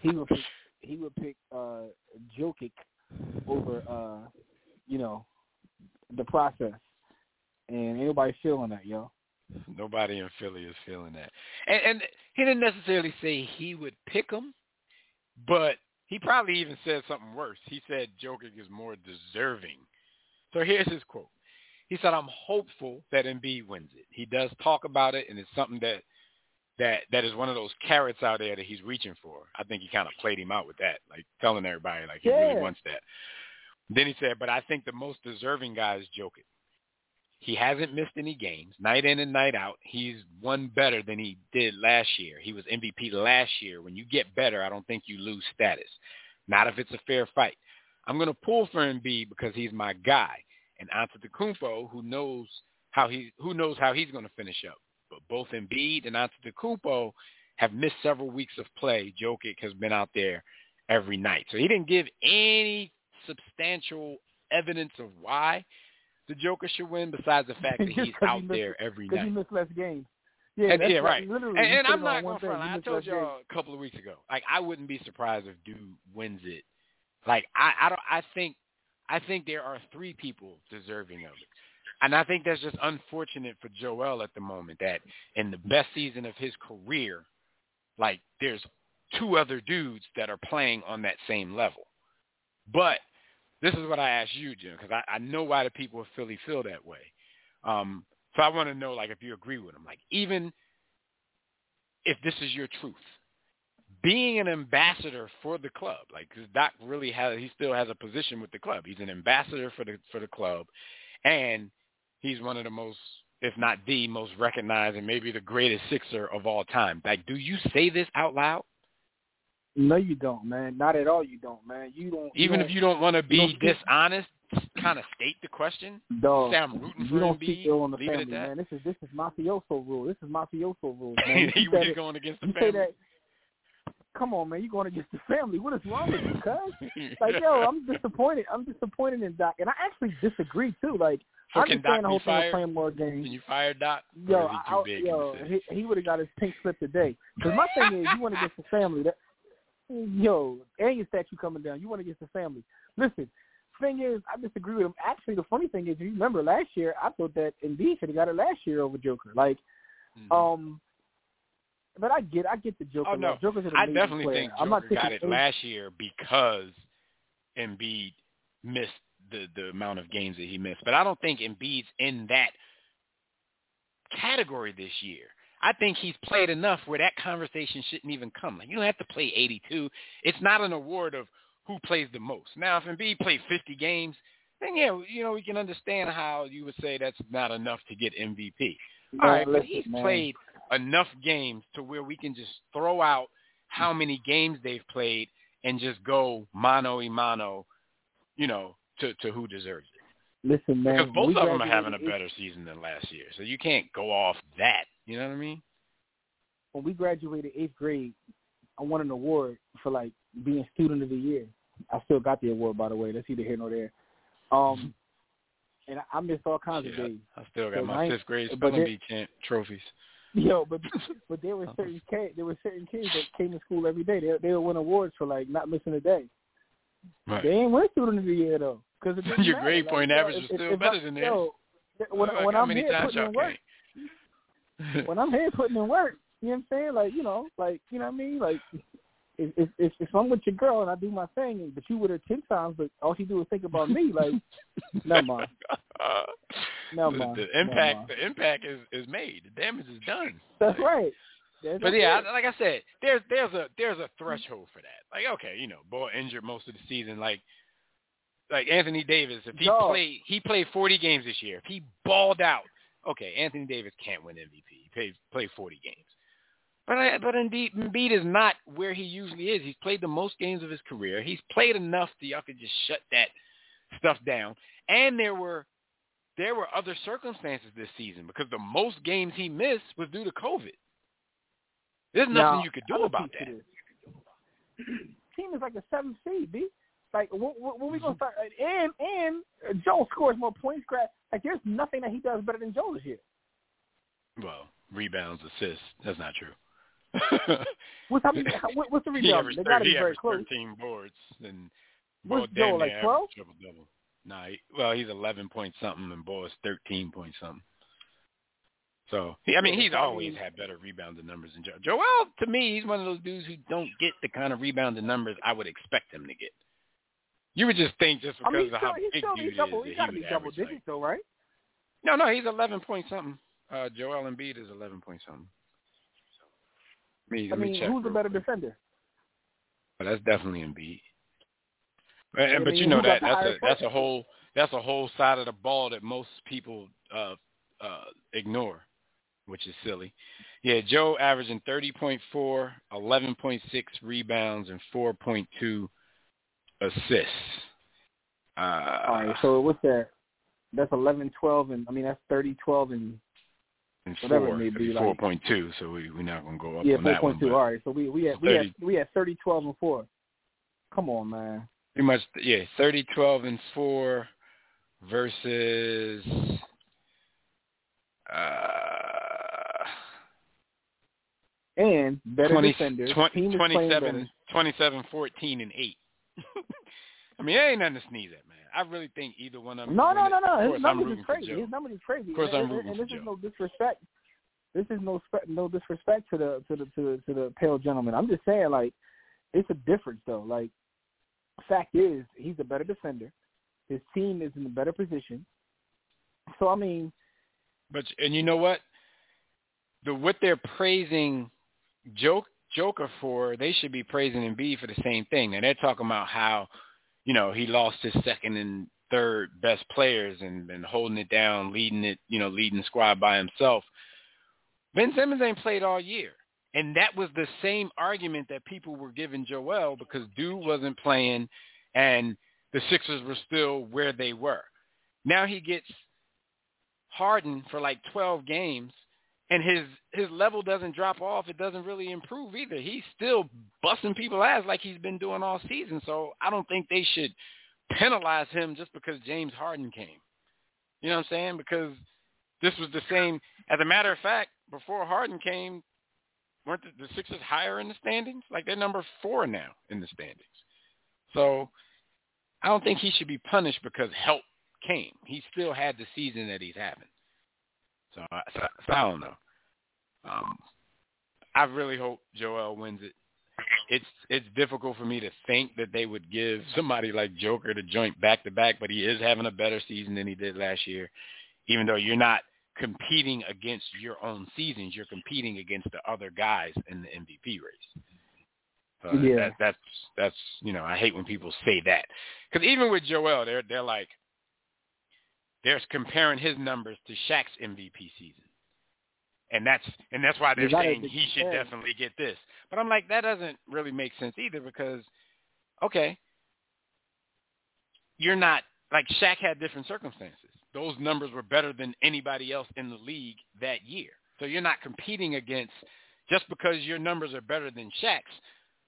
he would pick, he would pick uh, Jokic over, uh, you know, the process. And ain't nobody feeling that, yo. Nobody in Philly is feeling that. And, and he didn't necessarily say he would pick him, but he probably even said something worse. He said Jokic is more deserving. So here's his quote. He said, I'm hopeful that Embiid wins it. He does talk about it, and it's something that that, that is one of those carrots out there that he's reaching for. I think he kind of played him out with that, like telling everybody, like, he yeah. really wants that. Then he said, but I think the most deserving guy is Jokic. He hasn't missed any games, night in and night out. He's won better than he did last year. He was M V P last year. When you get better, I don't think you lose status. Not if it's a fair fight. I'm going to pull for Embiid because he's my guy. And Antetokounmpo, who knows how he who knows how he's going to finish up. But both Embiid and Antetokounmpo have missed several weeks of play. Jokic has been out there every night. So he didn't give any substantial evidence of why the Joker should win, besides the fact that he's out he missed, there every night. Because he missed less games. Yeah, and, yeah right. Like, and, and I'm not going to front. I told y'all games. a couple of weeks ago, like, I wouldn't be surprised if dude wins it. Like, I, I don't. I think, I think there are three people deserving of it, and I think that's just unfortunate for Joel at the moment. That in the best season of his career, like, there's two other dudes that are playing on that same level, but. This is what I asked you, Jim, because I, I know why the people of Philly feel that way. Um, so I want to know, like, if you agree with them. Like, even if this is your truth, being an ambassador for the club, like, because Doc really has, he still has a position with the club. He's an ambassador for the for the club, and he's one of the most, if not the most recognized, and maybe the greatest Sixer of all time. Like, do you say this out loud? No, you don't, man. Not at all. You don't, man. You don't. Even you don't, if you don't want to be dishonest, kind of state the question. No, say I'm rooting for you. Don't speak ill on the family, man. This is this is mafioso rule. This is mafioso rule, man. You were going against the you family. Say that, come on, man. You're going against the family. What is wrong with you, cuz? Like, yo, I'm disappointed. I'm disappointed in Doc, and I actually disagree too. Like, so I understand the whole thing of playing more games. Can you fire Doc? Yo, he, I, yo, he, he would have got his pink slip today. Because my thing is, you want to get the family. That, yo, and your statue coming down. You want to get the family. Listen, thing is, I disagree with him. Actually, the funny thing is, if you remember last year, I thought that Embiid should have got it last year over Joker. Like, mm-hmm. um, but I get, I get the Joker. Oh, no. Joker's an I definitely player. think Joker I'm not got it any- last year because Embiid missed the, the amount of games that he missed. But I don't think Embiid's in that category this year. I think he's played enough where that conversation shouldn't even come. Like, you don't have to play eighty-two. It's not an award of who plays the most. Now, if Embiid played fifty games, then, yeah, you know, we can understand how you would say that's not enough to get M V P. All right, but he's played enough games to where we can just throw out how many games they've played and just go mano a mano, you know, to, to who deserves it. Listen, man, because both of them are having a better season than last year, so you can't go off that. You know what I mean? When we graduated eighth grade, I won an award for, like, being student of the year. I still got the award, by the way. That's either here nor there. Um, and I, I missed all kinds yeah, of days. I still got so my fifth grade spelling bee champ trophies. Yo, but but there were certain kids, there were certain kids that came to school every day. They they would win awards for, like, not missing a day. Right. They ain't win student of the year though. Cause your matter. grade like, point yo, average is still better I, than theirs. Yo, when, like, when, I'm here putting in work, when I'm here putting in work, you know what I'm saying? Like, you know, like, you know what I mean? Like, if, if, if, if I'm with your girl and I do my thing, but you with her ten times, but all she do is think about me, like, never mind. Uh, never the, mind. The impact, mind. the impact is, is made. The damage is done. That's like, right. That's but, yeah, I, like I said, there's there's a there's a threshold for that. Like, okay, you know, boy injured most of the season, like, Like Anthony Davis, if he no. played, he played forty games this year. If he balled out, okay, Anthony Davis can't win M V P. He played, played forty games, but I, but indeed, Embiid is not where he usually is. He's played the most games of his career. He's played enough that y'all could just shut that stuff down. And there were there were other circumstances this season because the most games he missed was due to COVID. There's nothing now, you could do about that. Team is like a seventh seed, B. Like, when, when we gonna start? And and Joel scores more points. Like, there's nothing that he does better than Joel this year. Well, rebounds, assists. That's not true. what's, I mean, what's the rebound? They gotta be very close. thirteen boards and Ball Joel like twelve. Triple double. Nah, he, well, he's eleven point something, and Ball is thirteen point something. So he, I mean, he's always had better rebounding numbers than Joel. Joel, to me, he's one of those dudes who don't get the kind of rebounding numbers I would expect him to get. You would just think just because I mean, of how big he is. Double, he's got to be double digits, like. though, right? No, no, he's eleven point something. Uh, Joel Embiid is eleven point something. So, me, I mean, me who's the better quick. defender? Well, that's definitely Embiid. But, I mean, but you know that that's a that's a whole that's a whole side of the ball that most people uh, uh, ignore, which is silly. Yeah, Joe averaging thirty point four, eleven point six rebounds, and four point two. Assists. Uh, All right, so what's that? That's eleven, twelve, and I mean that's thirty, twelve, and, and whatever four, it may be. Four point like. two. So we we're not gonna go up. Yeah, on four point two. All right, so we we had, we had we had thirty, twelve, and four. Come on, man. Pretty much, yeah. Thirty, twelve, and four versus. Uh, and better twenty, defenders. twenty, twenty-seven, twenty-seven, fourteen, and eight. I mean, there ain't nothing to sneeze at, man. I really think either one of them. No, no, no, no. His, his numbers is crazy. His numbers is crazy. Of course, and, I'm rooting and, and this is no disrespect. This is no no disrespect to the to the to the, to the pale gentleman. I'm just saying, like, it's a difference though. Like, fact is, he's a better defender. His team is in a better position. So I mean, but and you know what? The what they're praising, Joe. Joker for, they should be praising Embiid for the same thing. And they're talking about how, you know, he lost his second and third best players and been holding it down, leading it, you know, leading the squad by himself. Ben Simmons ain't played all year. And that was the same argument that people were giving Joel because Duke wasn't playing and the Sixers were still where they were. Now he gets Harden for like twelve games. And his, his level doesn't drop off. It doesn't really improve either. He's still busting people's ass like he's been doing all season. So I don't think they should penalize him just because James Harden came. You know what I'm saying? Because this was the same. As a matter of fact, before Harden came, weren't the, the Sixers higher in the standings? Like they're number four now in the standings. So I don't think he should be punished because help came. He still had the season that he's having. So, so, so I don't know. Um, I really hope Joel wins it. It's it's difficult for me to think that they would give somebody like Joker the joint back-to-back, but he is having a better season than he did last year, even though you're not competing against your own seasons. You're competing against the other guys in the M V P race. Uh, yeah. that, that's, that's you know, I hate when people say that. Because even with Joel, they're, they're like, they're comparing his numbers to Shaq's M V P season. And that's and that's why they're saying he should definitely get this. But I'm like, that doesn't really make sense either because, okay, you're not – like Shaq had different circumstances. Those numbers were better than anybody else in the league that year. So you're not competing against – just because your numbers are better than Shaq's,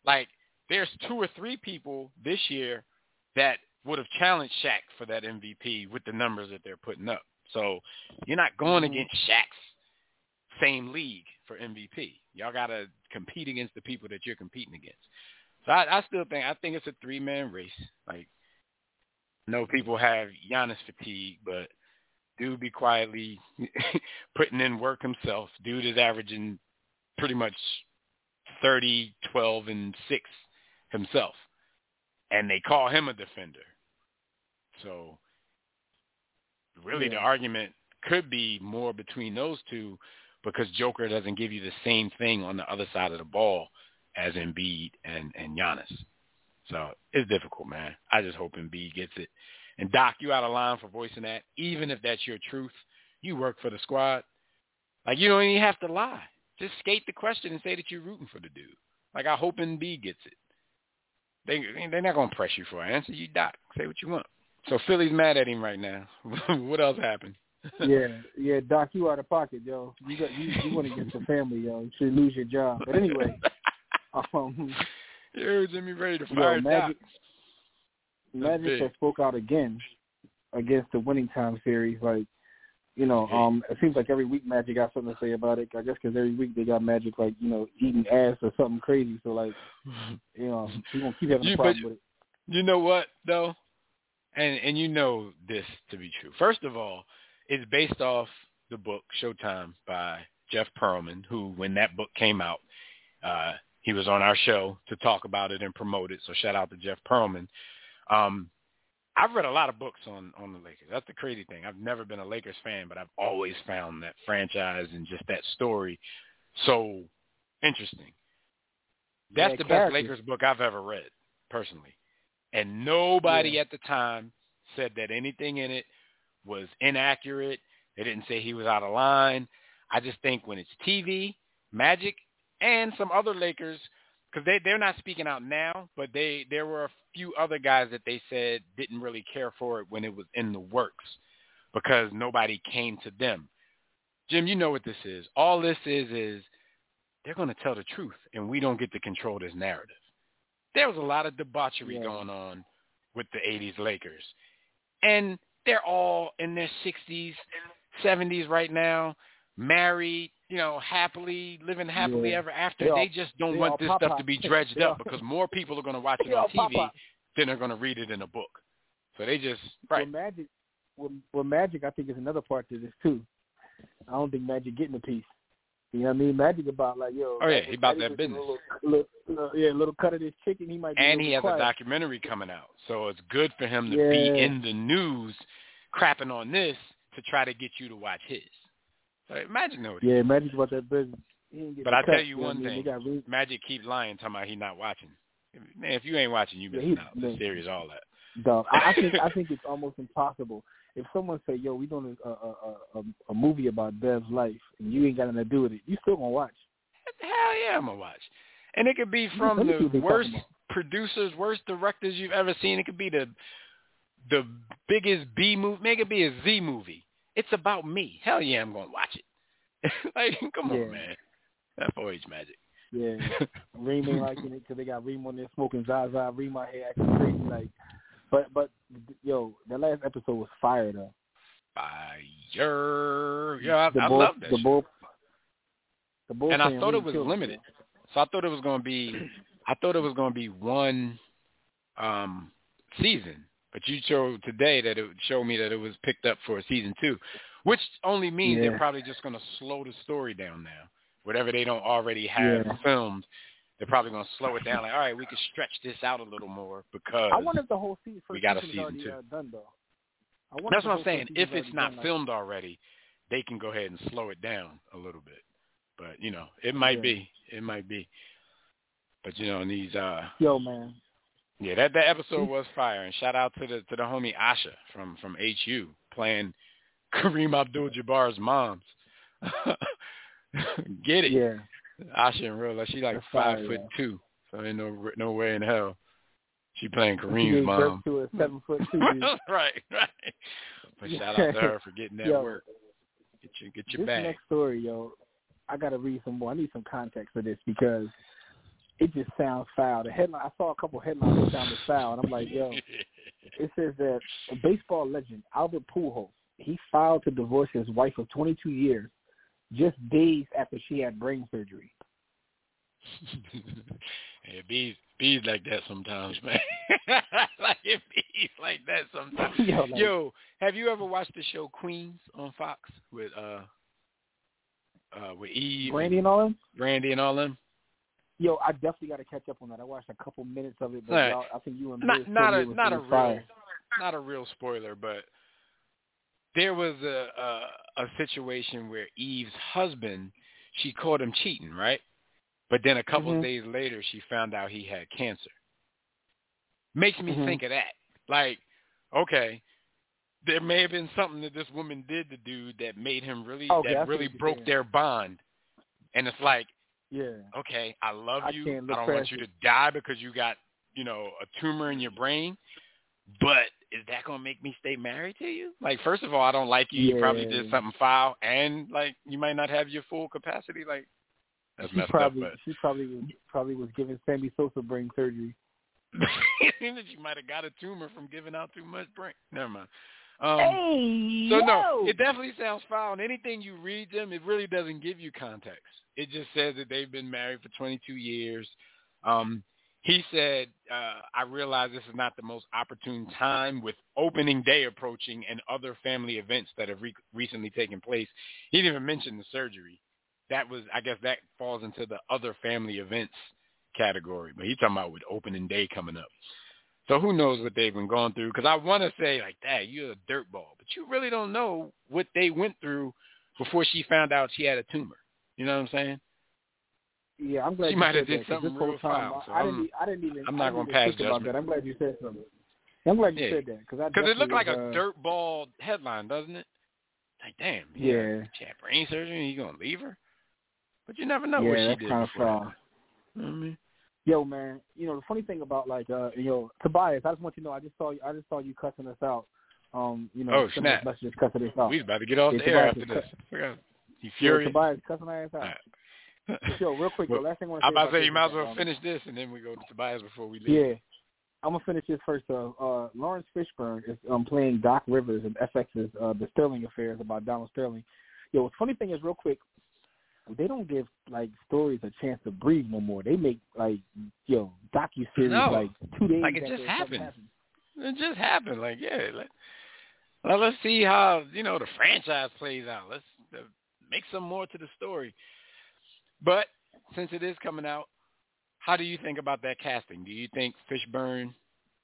like there's two or three people this year that would have challenged Shaq for that M V P with the numbers that they're putting up. So you're not going against Shaq's same league for M V P. Y'all got to compete against the people that you're competing against. So I, I still think, I think it's a three-man race. Like, I know people have Giannis fatigue, but dude be quietly putting in work himself. Dude is averaging pretty much thirty, twelve, and six himself. And they call him a defender. So really yeah. The argument could be more between those two, because Joker doesn't give you the same thing on the other side of the ball as Embiid and, and Giannis. So it's difficult, man. I just hope Embiid gets it. And, Doc, you out of line for voicing that. Even if that's your truth, you work for the squad. Like, you don't even have to lie. Just skate the question and say that you're rooting for the dude. Like, I hope Embiid gets it. They, they're not going to press you for an answer. You, Doc, say what you want. So Philly's mad at him right now. What else happened? yeah, yeah, Doc, you out of pocket, yo. You got, you, you want to get some family, yo. You should lose your job. But anyway, um, yo, Jimmy ready to fire yo, Magic, Doc. Magic has spoke out again against the Winning Time series. Like, you know, um, it seems like every week Magic got something to say about it. I guess because every week they got Magic like, you know, eating ass or something crazy. So like, you know, he's gonna keep having you, a problem but, with it. You know what though, and and you know this to be true. First of all. It's based off the book Showtime by Jeff Pearlman, who, when that book came out, uh, he was on our show to talk about it and promote it. So shout out to Jeff Pearlman. Um, I've read a lot of books on, on the Lakers. That's the crazy thing. I've never been a Lakers fan, but I've always found that franchise and just that story so interesting. That's yeah, the best Lakers book I've ever read, personally. And nobody yeah. at the time said that anything in it was inaccurate. They didn't say he was out of line. I just think when it's T V, Magic, and some other Lakers, because they, they're not speaking out now, but they there were a few other guys that they said didn't really care for it when it was in the works because nobody came to them. Jim, you know what this is. All this is is they're going to tell the truth, and we don't get to control this narrative. There was a lot of debauchery yeah. going on with the eighties Lakers. And they're all in their sixties, seventies right now, married, you know, happily, living happily yeah. ever after. They, all, they just don't they want this stuff to be dredged up because more people are going to watch it on T V than they're going to read it in a book. So they just – right. Well, Magic, well, well, Magic, I think, is another part to this too. I don't think Magic getting a piece. You know what I mean? Magic about like, yo. Oh, yeah, he about that business. A little, little, little, yeah, a little cut of this chicken. He might be and he has quiet. A documentary coming out. So it's good for him to yeah. be in the news crapping on this to try to get you to watch his. So imagine that. Yeah, Magic about that business. But I tell you one you know thing. I mean? Magic keep lying talking about he not watching. Man, if you ain't watching, you missing yeah, out. The series, all that. Dog, I, I, think, I think it's almost impossible. If someone say, yo, we doing a, a, a, a movie about Bev's life and you ain't got nothing to do with it, you still going to watch. Hell yeah, I'm going to watch. And it could be from the worst producers, worst directors you've ever seen. It could be the the biggest B movie. It could be a Z movie. It's about me. Hell yeah, I'm going to watch it. Like, come yeah. on, man. That's four H magic. Yeah. Reem ain't liking it because they got Reem on there smoking Zaza. Reem out here acting crazy like... But but yo, that last episode was fire though. Fire, yeah, I, I love that. The bull, the bull, and I thought it was limited, so I thought it was gonna be, I thought it was gonna be one, um, season. But you showed today that it showed me that it was picked up for season two, which only means yeah. they're probably just going to slow the story down now. Whatever they don't already have yeah. filmed, they're probably going to slow it down. Like, all right, we can stretch this out a little more because I wonder if the whole season we got a season already, two. Uh, done, though. I That's what I'm saying. If it's not done, filmed like... already, they can go ahead and slow it down a little bit. But, you know, it might yeah. be. It might be. But, you know, in these uh, – Yo, man. Yeah, that, that episode was fire. And shout out to the to the homie Asha from, from H U playing Kareem Abdul-Jabbar's moms. Get it. Yeah. Asha in real life, she like That's five fire, foot yeah. two. So ain't no no way in hell she playing Kareem's she mom. To a seven foot two. Right, right. But shout out to her for getting that yo, work. Get your get your this bag. Next story, yo. I gotta read some more. I need some context for this because it just sounds foul. The headline I saw a couple headlines that sounded foul, and I'm like, yo. It says that a baseball legend Albert Pujols, he filed to divorce his wife of twenty-two years. Just days after she had brain surgery. Yeah, bees, bees like that sometimes, man. Like it bees like that sometimes. Yo, like, Yo, have you ever watched the show Queens on Fox with uh, uh, with Eve, Brandy and all them? Brandy and all them. Yo, I definitely got to catch up on that. I watched a couple minutes of it, but right. y'all, I think you and not not a not a real fire. not a real spoiler, but. There was a, a a situation where Eve's husband, she caught him cheating, right? But then a couple mm-hmm. of days later, she found out he had cancer. Makes me mm-hmm. think of that. Like, okay, there may have been something that this woman did to dude that made him really, okay, that really broke saying. their bond. And it's like, yeah, okay, I love I you. I don't precious. want you to die because you got, you know, a tumor in your brain. But is that going to make me stay married to you? Like, first of all, I don't like you. Yeah. You probably did something foul, and, like, you might not have your full capacity. Like, that's she messed probably, up. But. She probably was, probably was giving Sammy Sosa brain surgery. She might have got a tumor from giving out too much brain. Never mind. Um, hey, so, yo. no, it definitely sounds foul. And anything you read them, it really doesn't give you context. It just says that they've been married for twenty-two years. Um He said, uh, I realize this is not the most opportune time with opening day approaching and other family events that have re- recently taken place. He didn't even mention the surgery. That was, I guess that falls into the other family events category. But he's talking about with opening day coming up. So who knows what they've been going through? Because I want to say like, dang, you're a dirtball. But you really don't know what they went through before she found out she had a tumor. You know what I'm saying? Yeah, I'm glad she you might said have did that, something real time, foul. So I didn't, I didn't even. I'm not going to pass judgment. That. I'm glad you said something. I'm glad you yeah. said that because it looked like uh, a dirt ball headline, doesn't it? Like, damn, yeah, she had brain surgery and you going to leave her? But you never know yeah, what she that's did. Kind of foul. You know what I mean? Yo, man, you know the funny thing about like, uh, you know, Tobias, I just want you to know, I just saw you, I just saw you cussing us out. Um, you know, oh snap, messages cussing us out. We about to get off yeah, the air after this. Cuss- you furious? Yeah, Tobias cussing us out. Yo, real quick, well, the last thing I want to say I'm about to say you might as well finish this, and then we go to Tobias before we leave. Yeah, I'm gonna finish this first. Uh, uh, Lawrence Fishburne is um, playing Doc Rivers in F X's uh, The Sterling Affair, about Donald Sterling. Yo, the funny thing is, real quick, they don't give like stories a chance to breathe no more. They make like yo docuseries no. like two days. Like it just happened. happened. It just happened. Like yeah, like, well, let's see how you know the franchise plays out. Let's uh, make some more to the story. But since it is coming out, how do you think about that casting? Do you think Fishburne,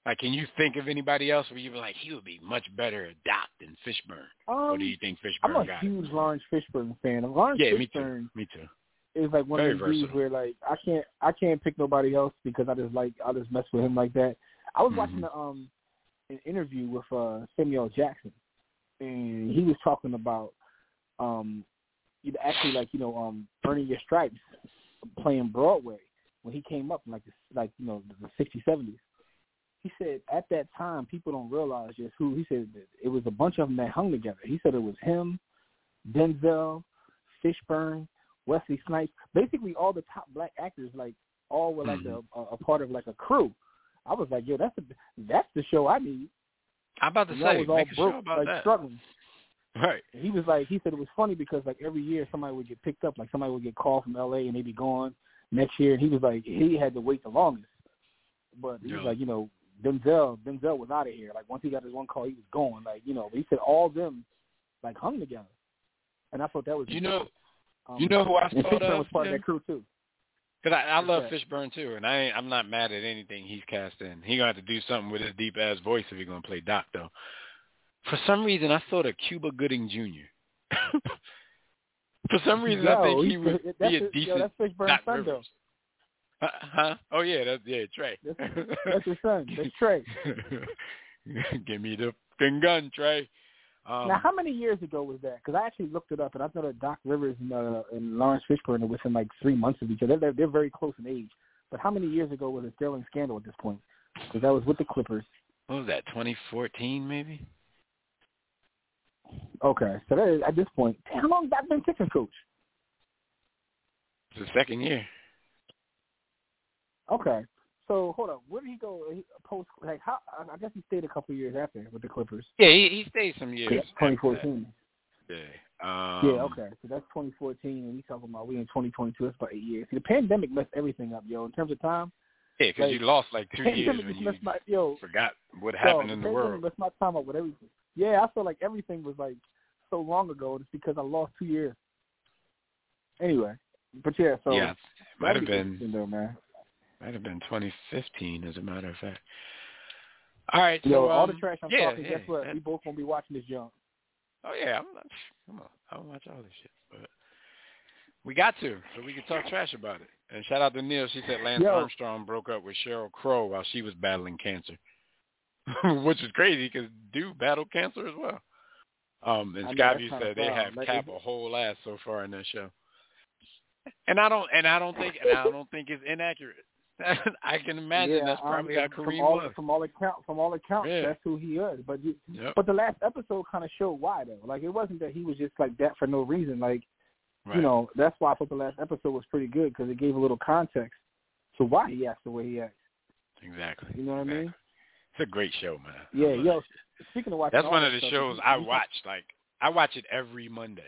like, can you think of anybody else where you were like, he would be much better at Doc than Fishburne? Um, or do you think Fishburne got it? I'm a huge it? Lawrence Fishburne fan. Lawrence yeah, Fishburne me too. Me too. Is like one Very of those dudes where like I can't I can't pick nobody else because I just like I just mess with him like that. I was mm-hmm. watching the, um an interview with uh, Samuel Jackson, and he was talking about um. actually like you know um earning your stripes playing Broadway when he came up in like the, like you know the sixties seventies. He said at that time people don't realize just who he said it was a bunch of them that hung together. He said it was him, Denzel, Fishburne, Wesley Snipes, basically all the top black actors like all were like mm-hmm. a, a part of like a crew. I was like yo that's a, that's the show I need. I'm about to and say was all broke, about like that. struggling. Right. He was like, he said it was funny because like every year somebody would get picked up, like somebody would get called from L A and they'd be gone next year. And he was like, he had to wait the longest, but he yeah. was like, you know, Denzel, Denzel was out of here. Like, once he got his one call, he was gone. Like, you know, but he said all of them, like, hung together. And I thought that was... You know, um, you know who I thought of? Fishburne was part of that crew, too. Because I, I love yeah. Fishburne, too, and I ain't, I'm not mad at anything he's cast in. He's going to have to do something with his deep-ass voice if he's going to play Doc, though. For some reason, I thought of Cuba Gooding Junior For some reason, yo, I think he, he would be a his, decent yo, that's Fishburne's Doc son, Rivers. Though. Huh? Oh, yeah, that's yeah, Trey. That's, that's his son. That's Trey. Give me the fucking gun, Trey. Um, now, how many years ago was that? Because I actually looked it up, and I know that Doc Rivers and, uh, and Lawrence Fishburne are within like three months of each other. They're, they're very close in age. But how many years ago was the Sterling Scandal at this point? Because that was with the Clippers. What was that, twenty fourteen maybe? Okay, so that is, at this point, how long has Doc been pitching coach? It's his second year. Okay, so hold on. Where did he go? He, post like how? I guess he stayed a couple of years after with the Clippers. Yeah, he, he stayed some years. Yeah, twenty fourteen Yeah. Um, yeah. Okay, so that's twenty fourteen and we talking about we in twenty twenty-two That's about eight years. See, the pandemic messed everything up, yo. In terms of time. Yeah, because like, you lost like two years when you my, yo, forgot what happened yo, in the world. Messed my time up with everything. Yeah, I feel like everything was, like, so long ago. It's because I lost two years. Anyway, but, yeah, so. Yeah, might have been, though, man. Might have been twenty fifteen as a matter of fact. All right. So, Yo, all um, the trash I'm yeah, talking, yeah, guess what? That, we both going to be watching this junk. Oh, yeah. I'm not, come on. I don't watch all this shit. But we got to, so we can talk trash about it. And shout out to Neil. She said Lance Yo. Armstrong broke up with Sheryl Crow while she was battling cancer. Which is crazy because Duke battled cancer as well. Um, and Scottie said they have like, capped a whole ass so far in that show. And I don't, and I don't think, and I don't think it's inaccurate. I can imagine yeah, that's probably um, how Kareem from all, was. From all accounts, from all accounts, yeah. that's who he is. But you, yep. but the last episode kind of showed why though. Like it wasn't that he was just like that for no reason. Like right. you know, that's why I thought the last episode was pretty good because it gave a little context to why he acts the way he acts. Exactly. You know what exactly. I mean? It's a great show, man. Yeah, yo. It. Speaking of watching, that's one of the stuff, shows I watch. Like I watch it every Monday.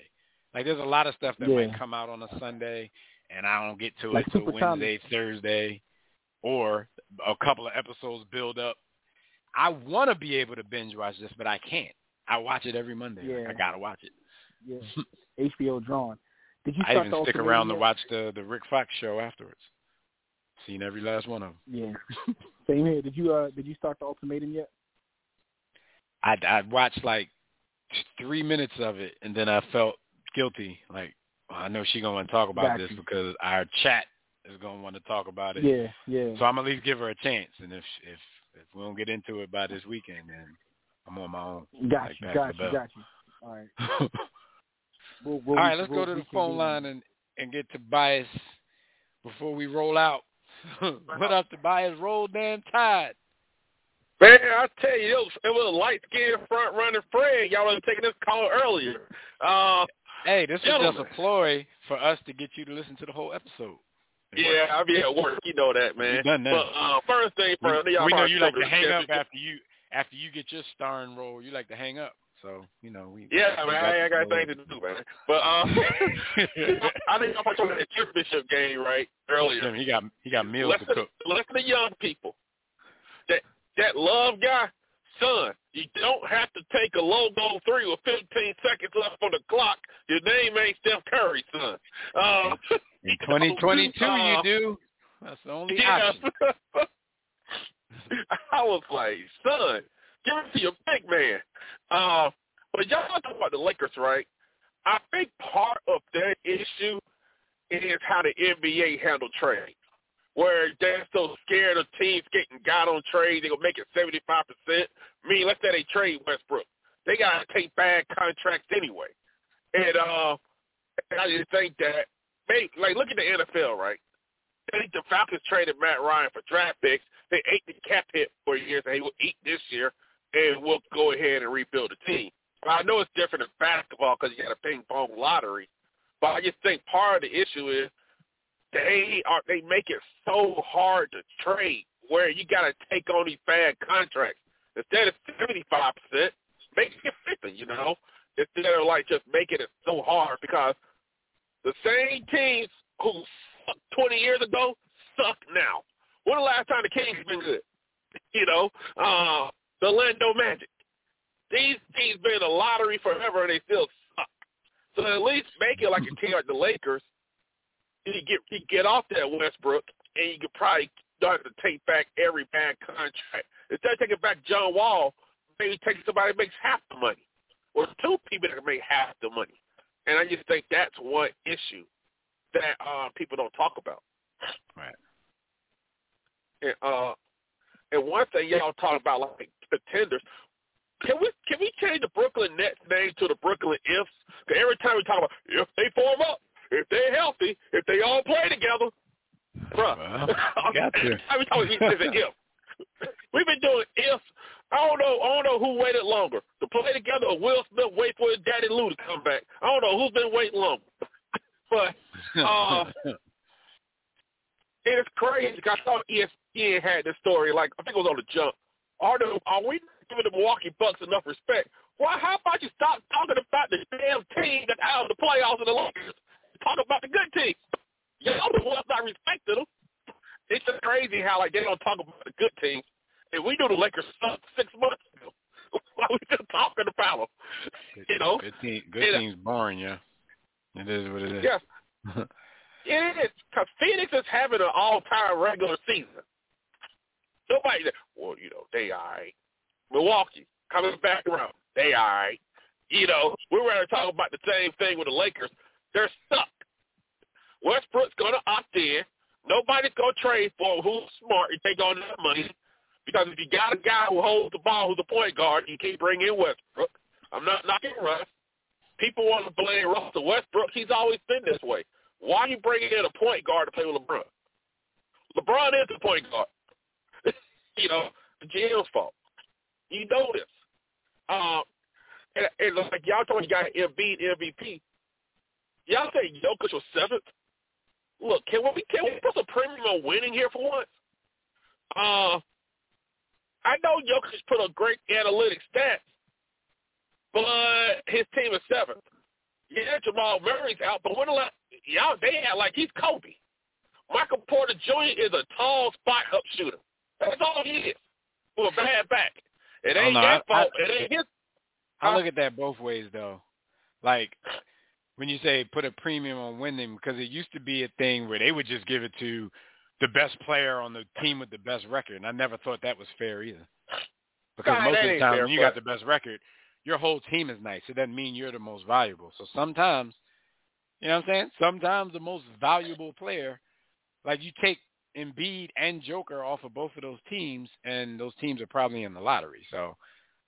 Like there's a lot of stuff that yeah. might come out on a Sunday, and I don't get to like it till Wednesday, common. Thursday, or a couple of episodes build up. I want to be able to binge watch this, but I can't. I watch it every Monday. Yeah. Like, I gotta watch it. Yeah. H B O Drawn. Did you? I even stick around to watch the the Rick Fox show afterwards. Seen every last one of them. Yeah. Same here. Did you uh, did you start the ultimatum yet? I, I watched like three minutes of it, and then I felt guilty. Like well, I know she's gonna want to talk about exactly. this because our chat is gonna want to talk about it. Yeah, yeah. So I'm gonna at least give her a chance, and if if if we don't get into it by this weekend, then I'm on my own. Got you, got you, got you. All right. we'll, we'll, All right. Let's we'll, go to the phone line and and get Tobias before we roll out. What up, Tobias? Roll damn tide. Man, I tell you, it was, it was a light-skinned front-runner friend. Y'all was taking this call earlier. Uh, hey, this was just a ploy for us to get you to listen to the whole episode. It yeah, works. I'll be at work. You know that, man. We've done that. But uh, first thing first, we, we know you like to hang up after you after you get your starring role. You like to hang up. So, you know, we Yeah, we man, I ain't got things to do, man. But um I think I'm talking about the championship game right earlier. He got he got meals less to cook. Listen to young people. That that love guy, son, you don't have to take a logo three with fifteen seconds left on the clock. Your name ain't Steph Curry, son. Um, in twenty twenty two you do. That's the only yeah. option. I was like, son. Give it to your big man. Uh, but y'all talking about the Lakers, right? I think part of that issue is how the N B A handled trade, where they're so scared of teams getting got on trade. They're going to make it seventy-five percent. I mean, let's say they trade Westbrook. They got to take bad contracts anyway. And uh, I just think that, they, like, look at the N F L, right? I think the Falcons traded Matt Ryan for draft picks. They ate the cap hit for years, and he will eat this year. And we'll go ahead and rebuild the team. Well, I know it's different in basketball because you got a ping-pong lottery, but I just think part of the issue is they are they make it so hard to trade where you got to take on these bad contracts. Instead of seventy-five percent, make it fifty, you know, instead of, like, just making it so hard because the same teams who sucked twenty years ago suck now. When the last time the Kings been good? you know, uh, the Orlando Magic. These teams been in the lottery forever, and they still suck. So at least make it like a team like the Lakers. You get you get off that Westbrook, and you could probably start to take back every bad contract. Instead of taking back John Wall, maybe take somebody that makes half the money, or two people that can make half the money. And I just think that's one issue that uh, people don't talk about. Right. And, uh, and one thing y'all talk about, like contenders. Can we can we change the Brooklyn Nets name to the Brooklyn Ifs? Because every time we talk about if they form up, if they're healthy, if they all play together, bruh. Well, I mean, every time we say an if, we've been doing ifs. I don't know. I don't know who waited longer to play together, or Will Smith wait for his daddy Lou to come back. I don't know who's been waiting longer, but uh, it is crazy. Because I thought E S P N had this story. Like I think it was on the Jump. Are the are we? Giving the Milwaukee Bucks enough respect. Well, how about you stop talking about the damn team that's out of the playoffs in the Lakers? Talk about the good team. Y'all the ones not respected them. It's just crazy how like they don't talk about the good team. And we knew the Lakers sucked six months ago. Why we still talking about them? Good, you know, good, team, good it, team's boring, yeah. It is what it is. Yes, it is because Phoenix is having an all-time regular season. Nobody said, well, you know, they all right. Milwaukee, coming back around. They all right. You know, we're going to talk about the same thing with the Lakers. They're stuck. Westbrook's going to opt in. Nobody's going to trade for him who's smart and take on that money. Because if you got a guy who holds the ball who's a point guard, you can't bring in Westbrook. I'm not knocking Russ. People want to blame Russell Westbrook. He's always been this way. Why are you bringing in a point guard to play with LeBron? LeBron is the point guard. You know, the G M's fault. You know this. Um, and, and like y'all told me you got Embiid M V P. Y'all say Jokic was seventh. Look, can we can we put some premium on winning here for once? Uh, I know Jokic put up great analytic stats, but his team is seventh. Yeah, Jamal Murray's out, but when the last, y'all they act like he's Kobe. Michael Porter Junior is a tall spot up shooter. That's all he is. With a bad back. It ain't know, that fault. I, I, it ain't his. I look at that both ways, though. Like, when you say put a premium on winning, because it used to be a thing where they would just give it to the best player on the team with the best record, and I never thought that was fair either. Because God, most of the time fair, when you got the best record, your whole team is nice. It doesn't mean you're the most valuable. So sometimes, you know what I'm saying? Sometimes the most valuable player, like you take Embiid and Joker off of both of those teams, and those teams are probably in the lottery. So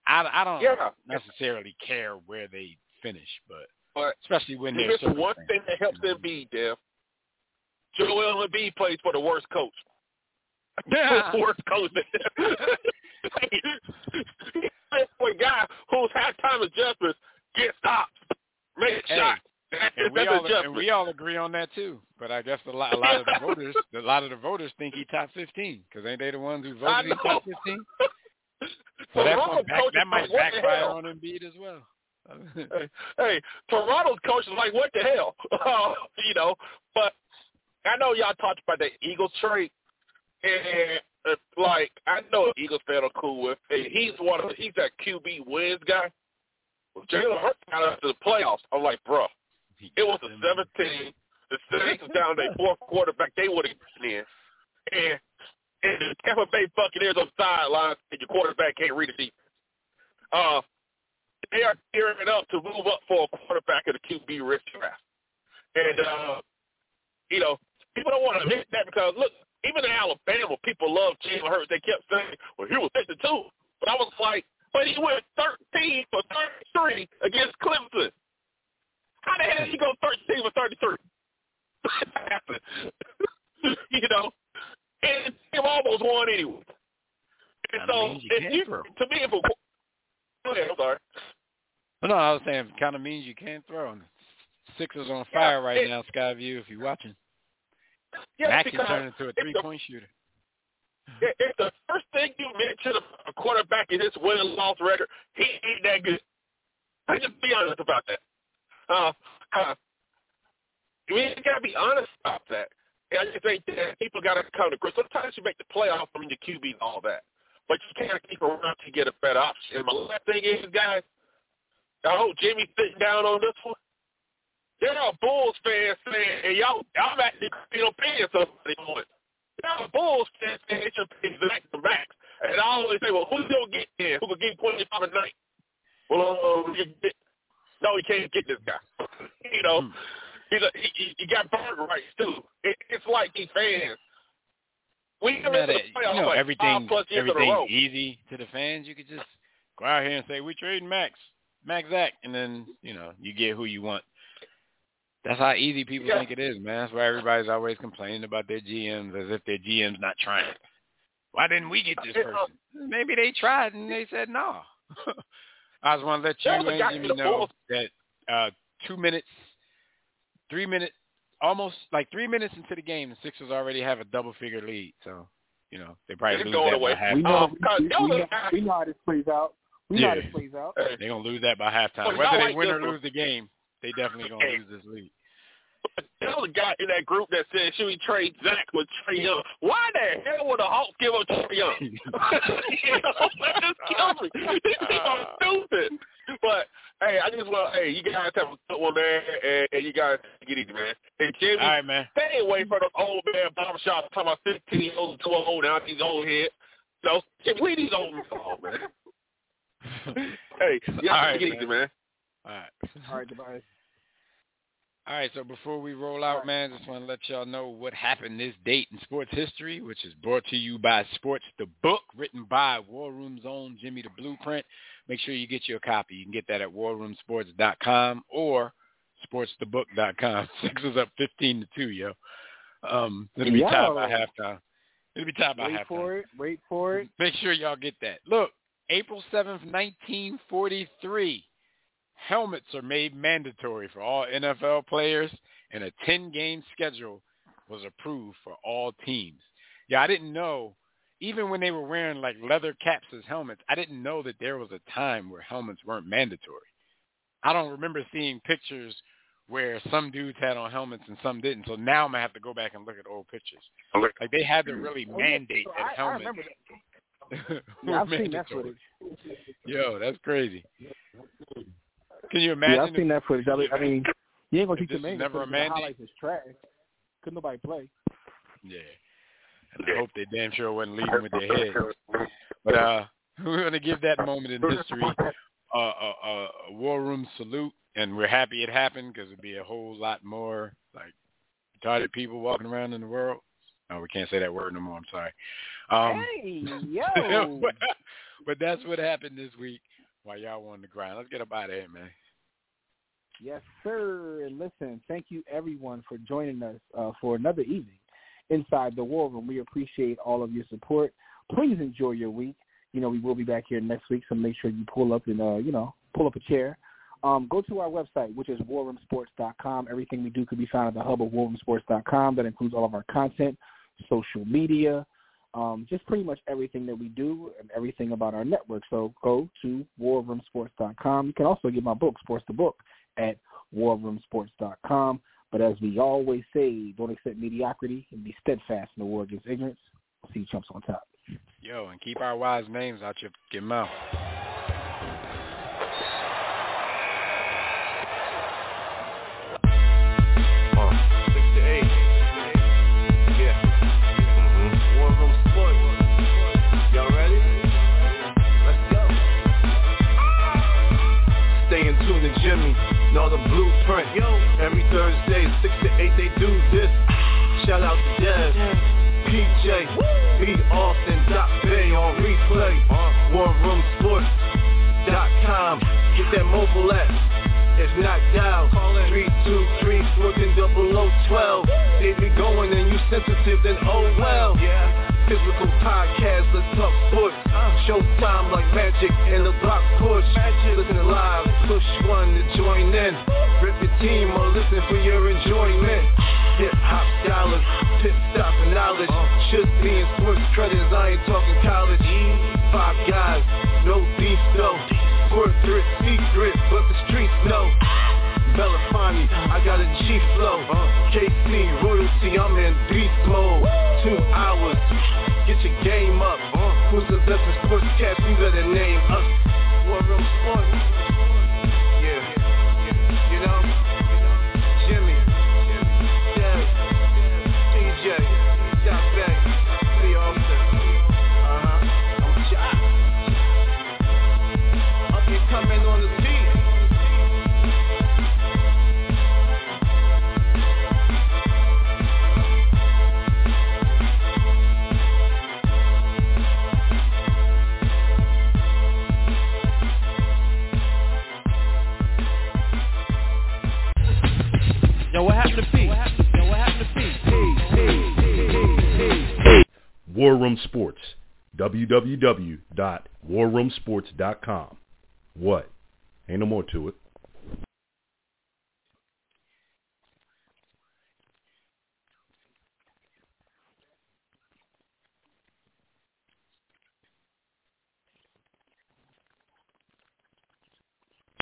I, I don't yeah. necessarily care where they finish, but, but especially when they're so one thing that helps Embiid, Dev. Joel Embiid plays for the worst coach. Yeah. worst coach. One guy who's halftime adjustments get stopped, make hey. shots. And we, all, and we all agree on that too, but I guess a lot, a lot of the voters, a lot of the voters think he top fifteen because ain't they the ones who voted he top fifteen? So that, back, that might like, backfire on Embiid as well. hey, hey, Toronto's coach is like, what the hell, uh, you know? But I know y'all talked about the Eagles trade, and it's like I know Eagles fan are cool with. And he's one of he's that Q B wins guy. Jalen Hurts got us to the playoffs. I'm like, bro. It was a seventeen. The Saints was down their fourth quarterback. They would have gotten in. And, and the Tampa Bay Buccaneers on the sidelines, and your quarterback can't read the defense. Uh, they are gearing up to move up for a quarterback in the Q B risk draft. And, uh, you know, people don't want to admit that because, look, even in Alabama, people love Jalen Hurts. They kept saying, well, he was fifty-two. But I was like, but he went thirteen for thirty-three against Clemson. How the hell did he go thirteen for thirty-three? That happened. You know? And the team almost won anyway. And so, means you if you, to me, if a – go ahead, I'm sorry. No, I was saying it kind of means you can't throw. Sixers on fire yeah, right it, now, Skyview, if you're watching. Yeah, Mack can turn into a three-point shooter. If, if the first thing you mention a quarterback is his win and loss record, he ain't that good. I just be honest about that. Uh, uh, we got to be honest about that. And I just think that people got to come to grips. Sometimes you make the playoffs from your Q B and all that. but you can't keep around to get a better option. And my last thing is, guys, I hope Jimmy's sitting down on this one. There are Bulls fans saying, and y'all, I'm actually still paying somebody on it. There are Bulls fans saying they should pay Zach the max. And I always say, well, who's going to get there? Who can give twenty-five a night? Well, uh, no, he can't get this guy. You know, mm. he's a, he, he got bird rights, too. It, it's like these fans. We come into the playoffs, you know, like everything, five plus years in a row. Everything's easy to the fans. You could just go out here and say, we trade Max, Max Zach, and then, you know, you get who you want. That's how easy people yeah. think it is, man. That's why everybody's always complaining about their G Ms as if their G M's not trying. Why didn't we get this person? Maybe they tried and they said no. I just want to let you and Jimmy know that uh, two minutes, three minutes, almost like three minutes into the game, the Sixers already have a double-figure lead. So, you know, they probably lose that away. by halftime. We know, um, we, we, we, we know how this plays out. We yeah. know how this plays out. They're going to lose that by halftime. Whether they win or lose the game, they definitely going to lose this lead. There was a guy in that group that said, should we trade Zach with Trae Young? Why the hell would the Hawks give up Trae Young? You know, that just kills me. These people are stupid. But, hey, I just want to, hey, you guys have a good one, man, and, and you guys get it, man. And Jimmy, all right, man. Stay away from those old man barbershops talking about fifteen-year-olds and twelve-year-olds now, these old heads. So, Jimmy, leave these old men alone, man. Hey, y'all all right, get man. it, man. All right. All right, goodbye. All right, so before we roll out, man, just want to let y'all know what happened this date in sports history, which is brought to you by Sports the Book, written by War Room's own Jimmy the Blueprint. Make sure you get your copy. You can get that at war room sports dot com or sports the book dot com. Sixers up fifteen to two, yo. Um, it'll be yo. tied by halftime. It'll be tied by wait halftime. Wait for it. Wait for it. Make sure y'all get that. Look, April seventh, nineteen forty-three. Helmets are made mandatory for all N F L players, and a ten-game schedule was approved for all teams. Yeah, I didn't know, even when they were wearing, like, leather caps as helmets, I didn't know that there was a time where helmets weren't mandatory. I don't remember seeing pictures where some dudes had on helmets and some didn't, so now I'm going to have to go back and look at old pictures. Like, they had to really mandate that helmets. I remember that. Yeah, I've seen that footage. Yo, that's crazy. Can you imagine? Yeah, I've seen that footage. I mean, you ain't going to keep the main. Never a man. The highlights is trash. Couldn't nobody play. Yeah. And I hope they damn sure wasn't leaving with their heads. But uh, we're going to give that moment in history uh, a, a, a War Room salute. And we're happy it happened because it would be a whole lot more, like, retarded people walking around in the world. No, we can't say that word no more. I'm sorry. Um, hey, yo. but, but that's what happened this week while y'all were on the grind. Let's get up out of here, man. Yes, sir. And listen, thank you, everyone, for joining us uh, for another evening inside the War Room. We appreciate all of your support. Please enjoy your week. You know, we will be back here next week, so make sure you pull up and, uh, you know, pull up a chair. Um, go to our website, which is war room sports dot com. Everything we do can be found at the hub of war room sports dot com. That includes all of our content, social media, um, just pretty much everything that we do and everything about our network. So go to war room sports dot com. You can also get my book, Sports the Book, at war room sports dot com. But as we always say, don't accept mediocrity and be steadfast in the war against ignorance. We'll see you chumps on top. Yo, and keep our wise names out your fucking mouth. Jimmy, know the blueprint. Yo, every Thursday, six to eight, they do this. Shout out to Dev, P J, B. Austin, Doc Bay on replay. war room sports dot com. Get that mobile app. If not, dial three two three, four double oh, one two. They be going and you sensitive, then oh well. Yeah. Physical podcast, let's talk sports. Showtime like magic in the block push. Listen live, push one to join in. Rip your team or listen for your enjoyment. Hip hop dollars, pit stop and knowledge. Should be in sports credits, I ain't talking college. Five guys, no beef though. Worth thrift, secret, but the streets know. Belafonte, I got a G-Flow. K C, royalty, I'm in beast mode. Two hours, get your game up. Who's the best in War Room Sports, w w w dot war room sports dot com. What? Ain't no more to it.